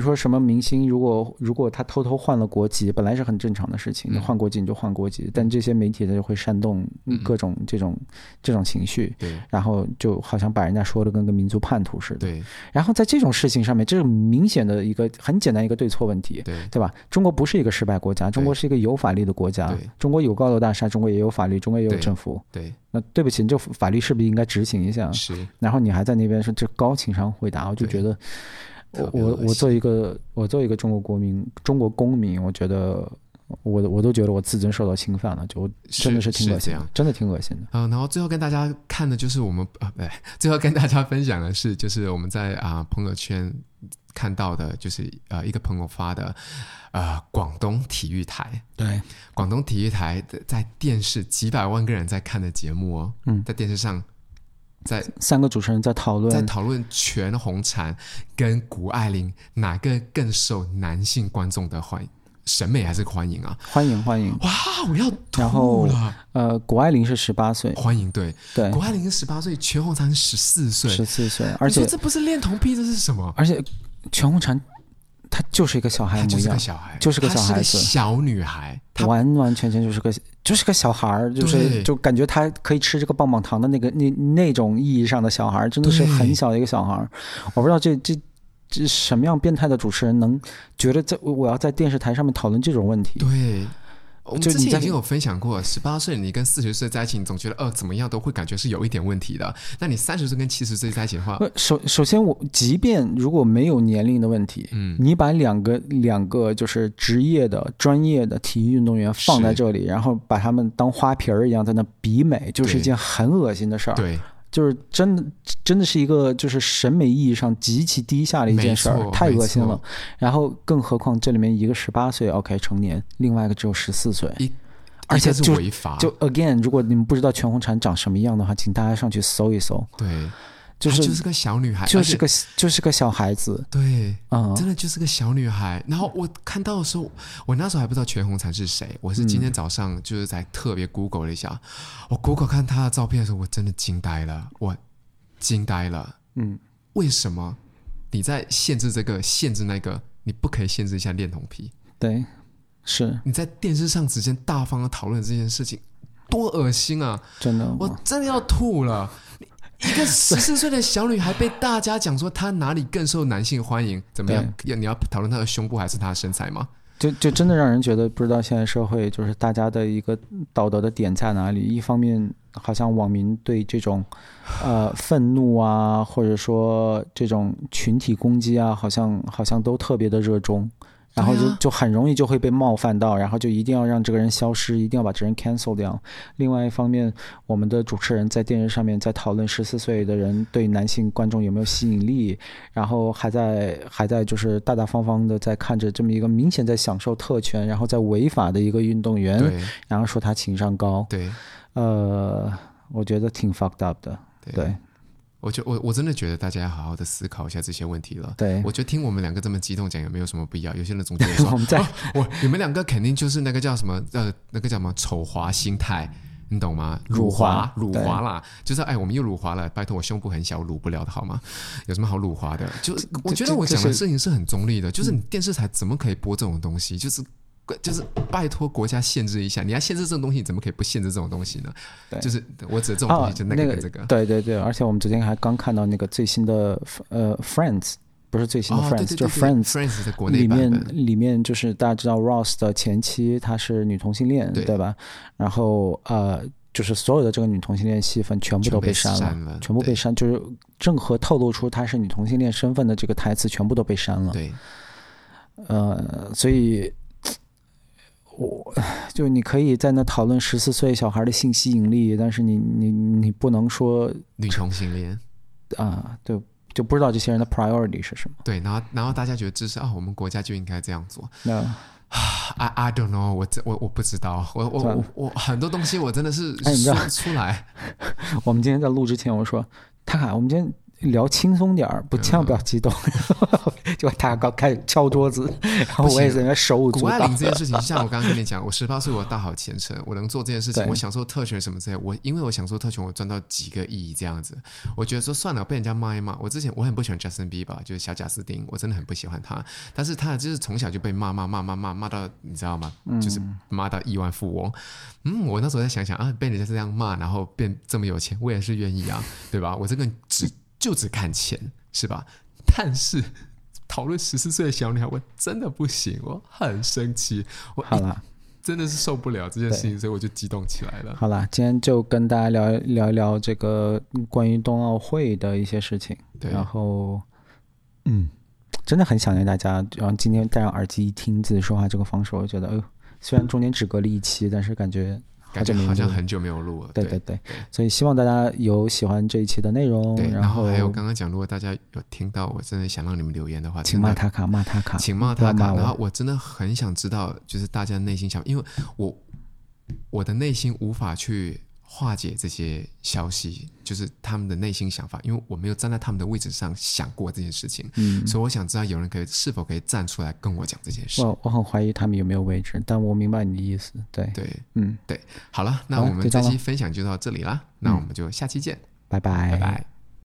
说什么明星如果他偷偷换了国籍，本来是很正常的事情，你换国籍你就换国籍，但这些媒体他就会煽动各种这种情绪，然后就好像把人家说的跟个民族叛徒似的。对，然后在这种事情上面，这是明显的一个很简单一个对错问题，对吧？中国不是一个失败国家，中国是一个有法律的国家，中国有高楼大厦，中国也有法律，中国也有政府，对。那对不起，这法律是不是应该执行一下？是。然后你还在那边说这高情商回答，我就觉得。我作为一个中国公民，我觉得我都觉得我自尊受到侵犯了，就真的是挺恶心的，真的挺恶心的。然后最后跟大家看的就是我们最后跟大家分享的是，就是我们在朋友圈看到的，就是一个朋友发的广东体育台，对，广东体育台在电视几百万个人在看的节目哦，在电视上。在三个主持人在讨论全红婵跟谷爱凌哪个更受男性观众的审美还是欢迎啊？欢迎！哇，我要吐了。然后谷爱凌是18岁，欢迎，对，谷爱凌是18岁，全红婵是14岁，而且你说这不是恋童癖，这是什么？而且全红婵。她就是一个小孩模样，就是个小孩子，小女孩，完完全全就是个小孩，就感觉她可以吃这个棒棒糖的那种意义上的小孩，真的是很小的一个小孩。我不知道这什么样变态的主持人能觉得我要在电视台上面讨论这种问题？对。我们之前已经有分享过，18岁你跟40岁在一起，你总觉得怎么样都会感觉是有一点问题的。那你30岁跟70岁在一起的话，首先我即便如果没有年龄的问题，你把两个就是职业的专业的体育运动员放在这里，然后把他们当花瓶一样在那比美，就是一件很恶心的事儿。对。就是真的是一个就是审美意义上极其低下的一件事儿，太恶心了。然后更何况这里面一个18岁 OK 成年，另外一个只有14岁，而且是违法。就 again， 如果你们不知道全红婵长什么样的话，请大家上去搜一搜。对，就是个小女孩，就是个小孩子，对，真的就是个小女孩。然后我看到的时候，我那时候还不知道全红婵是谁，我是今天早上就是在特别 Google 了一下，我 Google 看她的照片的时候，我真的惊呆了，我惊呆了。嗯，为什么你在限制这个限制那个，你不可以限制一下恋童癖？对，是你在电视上直接大方的讨论这件事情，多恶心啊！真的，我真的要吐了。一个14岁的小女孩被大家讲说她哪里更受男性欢迎，怎么样？你要讨论她的胸部还是她的身材吗？就真的让人觉得不知道现在社会就是大家的一个道德的点在哪里。一方面，好像网民对这种愤怒啊，或者说这种群体攻击啊，好像都特别的热衷。然后就很容易就会被冒犯到，然后就一定要让这个人消失，一定要把这人 cancel 掉。另外一方面，我们的主持人在电视上面在讨论14岁的人对男性观众有没有吸引力，然后还在就是大大方方的在看着这么一个明显在享受特权，然后在违法的一个运动员，然后说他情商高，对，我觉得挺 fucked up 的，对。我真的觉得大家要好好的思考一下这些问题了。对，我觉得听我们两个这么激动讲也没有什么必要。有些人总觉得说你们两个肯定就是那个叫什么那个叫什么丑滑心态，你懂吗？辱华啦，就是哎，我们又辱华了，拜托我胸部很小，辱不了的好吗？有什么好辱华的？就我觉得我讲的事情是很中立的，就是你电视台怎么可以播这种东西？就是拜托国家限制一下，你要限制这种东西，你怎么可以不限制这种东西呢？对，就是我指的这种东西，就那个这个。对对对，而且我们昨天还刚看到那个最新的Friends， 不是最新的 Friends， 对对对对，就是 Friends 在国内版本里面就是大家知道 Ross 的前妻她是女同性恋， 对吧？然后就是所有的这个女同性恋戏份全部都被删了，全部被删，就是任何透露出她是女同性恋身份的这个台词全部都被删了。对，所以。就你可以在那讨论14岁小孩的性吸引力，但是你不能说女同性恋啊，对，就不知道这些人的 priority 是什么。对，然后大家觉得这是我们国家就应该这样做。那I don't know， 我不知道，我很多东西我真的是说不出来。我们今天在录之前我说Taka，我们今天。聊轻松点儿，千万不要激动。就他刚开始敲桌子，然后我也在那手舞足蹈。谷爱凌这件事情，像我刚刚跟你讲，我18岁我大好前程，我能做这件事情，我享受特权什么之类。因为我享受特权，我赚到几个亿这样子。我觉得说算了，被人家骂一骂。我之前我很不喜欢 Justin Bieber， 就是小贾斯汀，我真的很不喜欢他。但是他就是从小就被骂到，你知道吗？就是骂到亿万富翁。我那时候在想想啊，被人家这样骂，然后变这么有钱，我也是愿意啊，对吧？我这个就只看钱是吧？但是讨论14岁的小女孩，我真的不行，我很生气，我好了，真的是受不了这件事情，所以我就激动起来了。好了，今天就跟大家聊一聊这个关于冬奥会的一些事情。对，然后真的很想念大家。然后今天戴上耳机一听自己说话这个方式，我觉得虽然中间只隔了一期，但是感觉好像很久没有录了。对，所以希望大家有喜欢这一期的内容。对，然后还有刚刚讲，如果大家有听到，我真的想让你们留言的话，请骂Taka，请骂Taka。然后我真的很想知道，就是大家内心想，因为我的内心无法去化解这些消息，就是他们的内心想法，因为我没有站在他们的位置上想过这件事情，所以我想知道有人是否可以站出来跟我讲这件事。我很怀疑他们有没有位置，但我明白你的意思。对，好了，那我们这期分享就到这里啦，那我们就下期见，拜拜。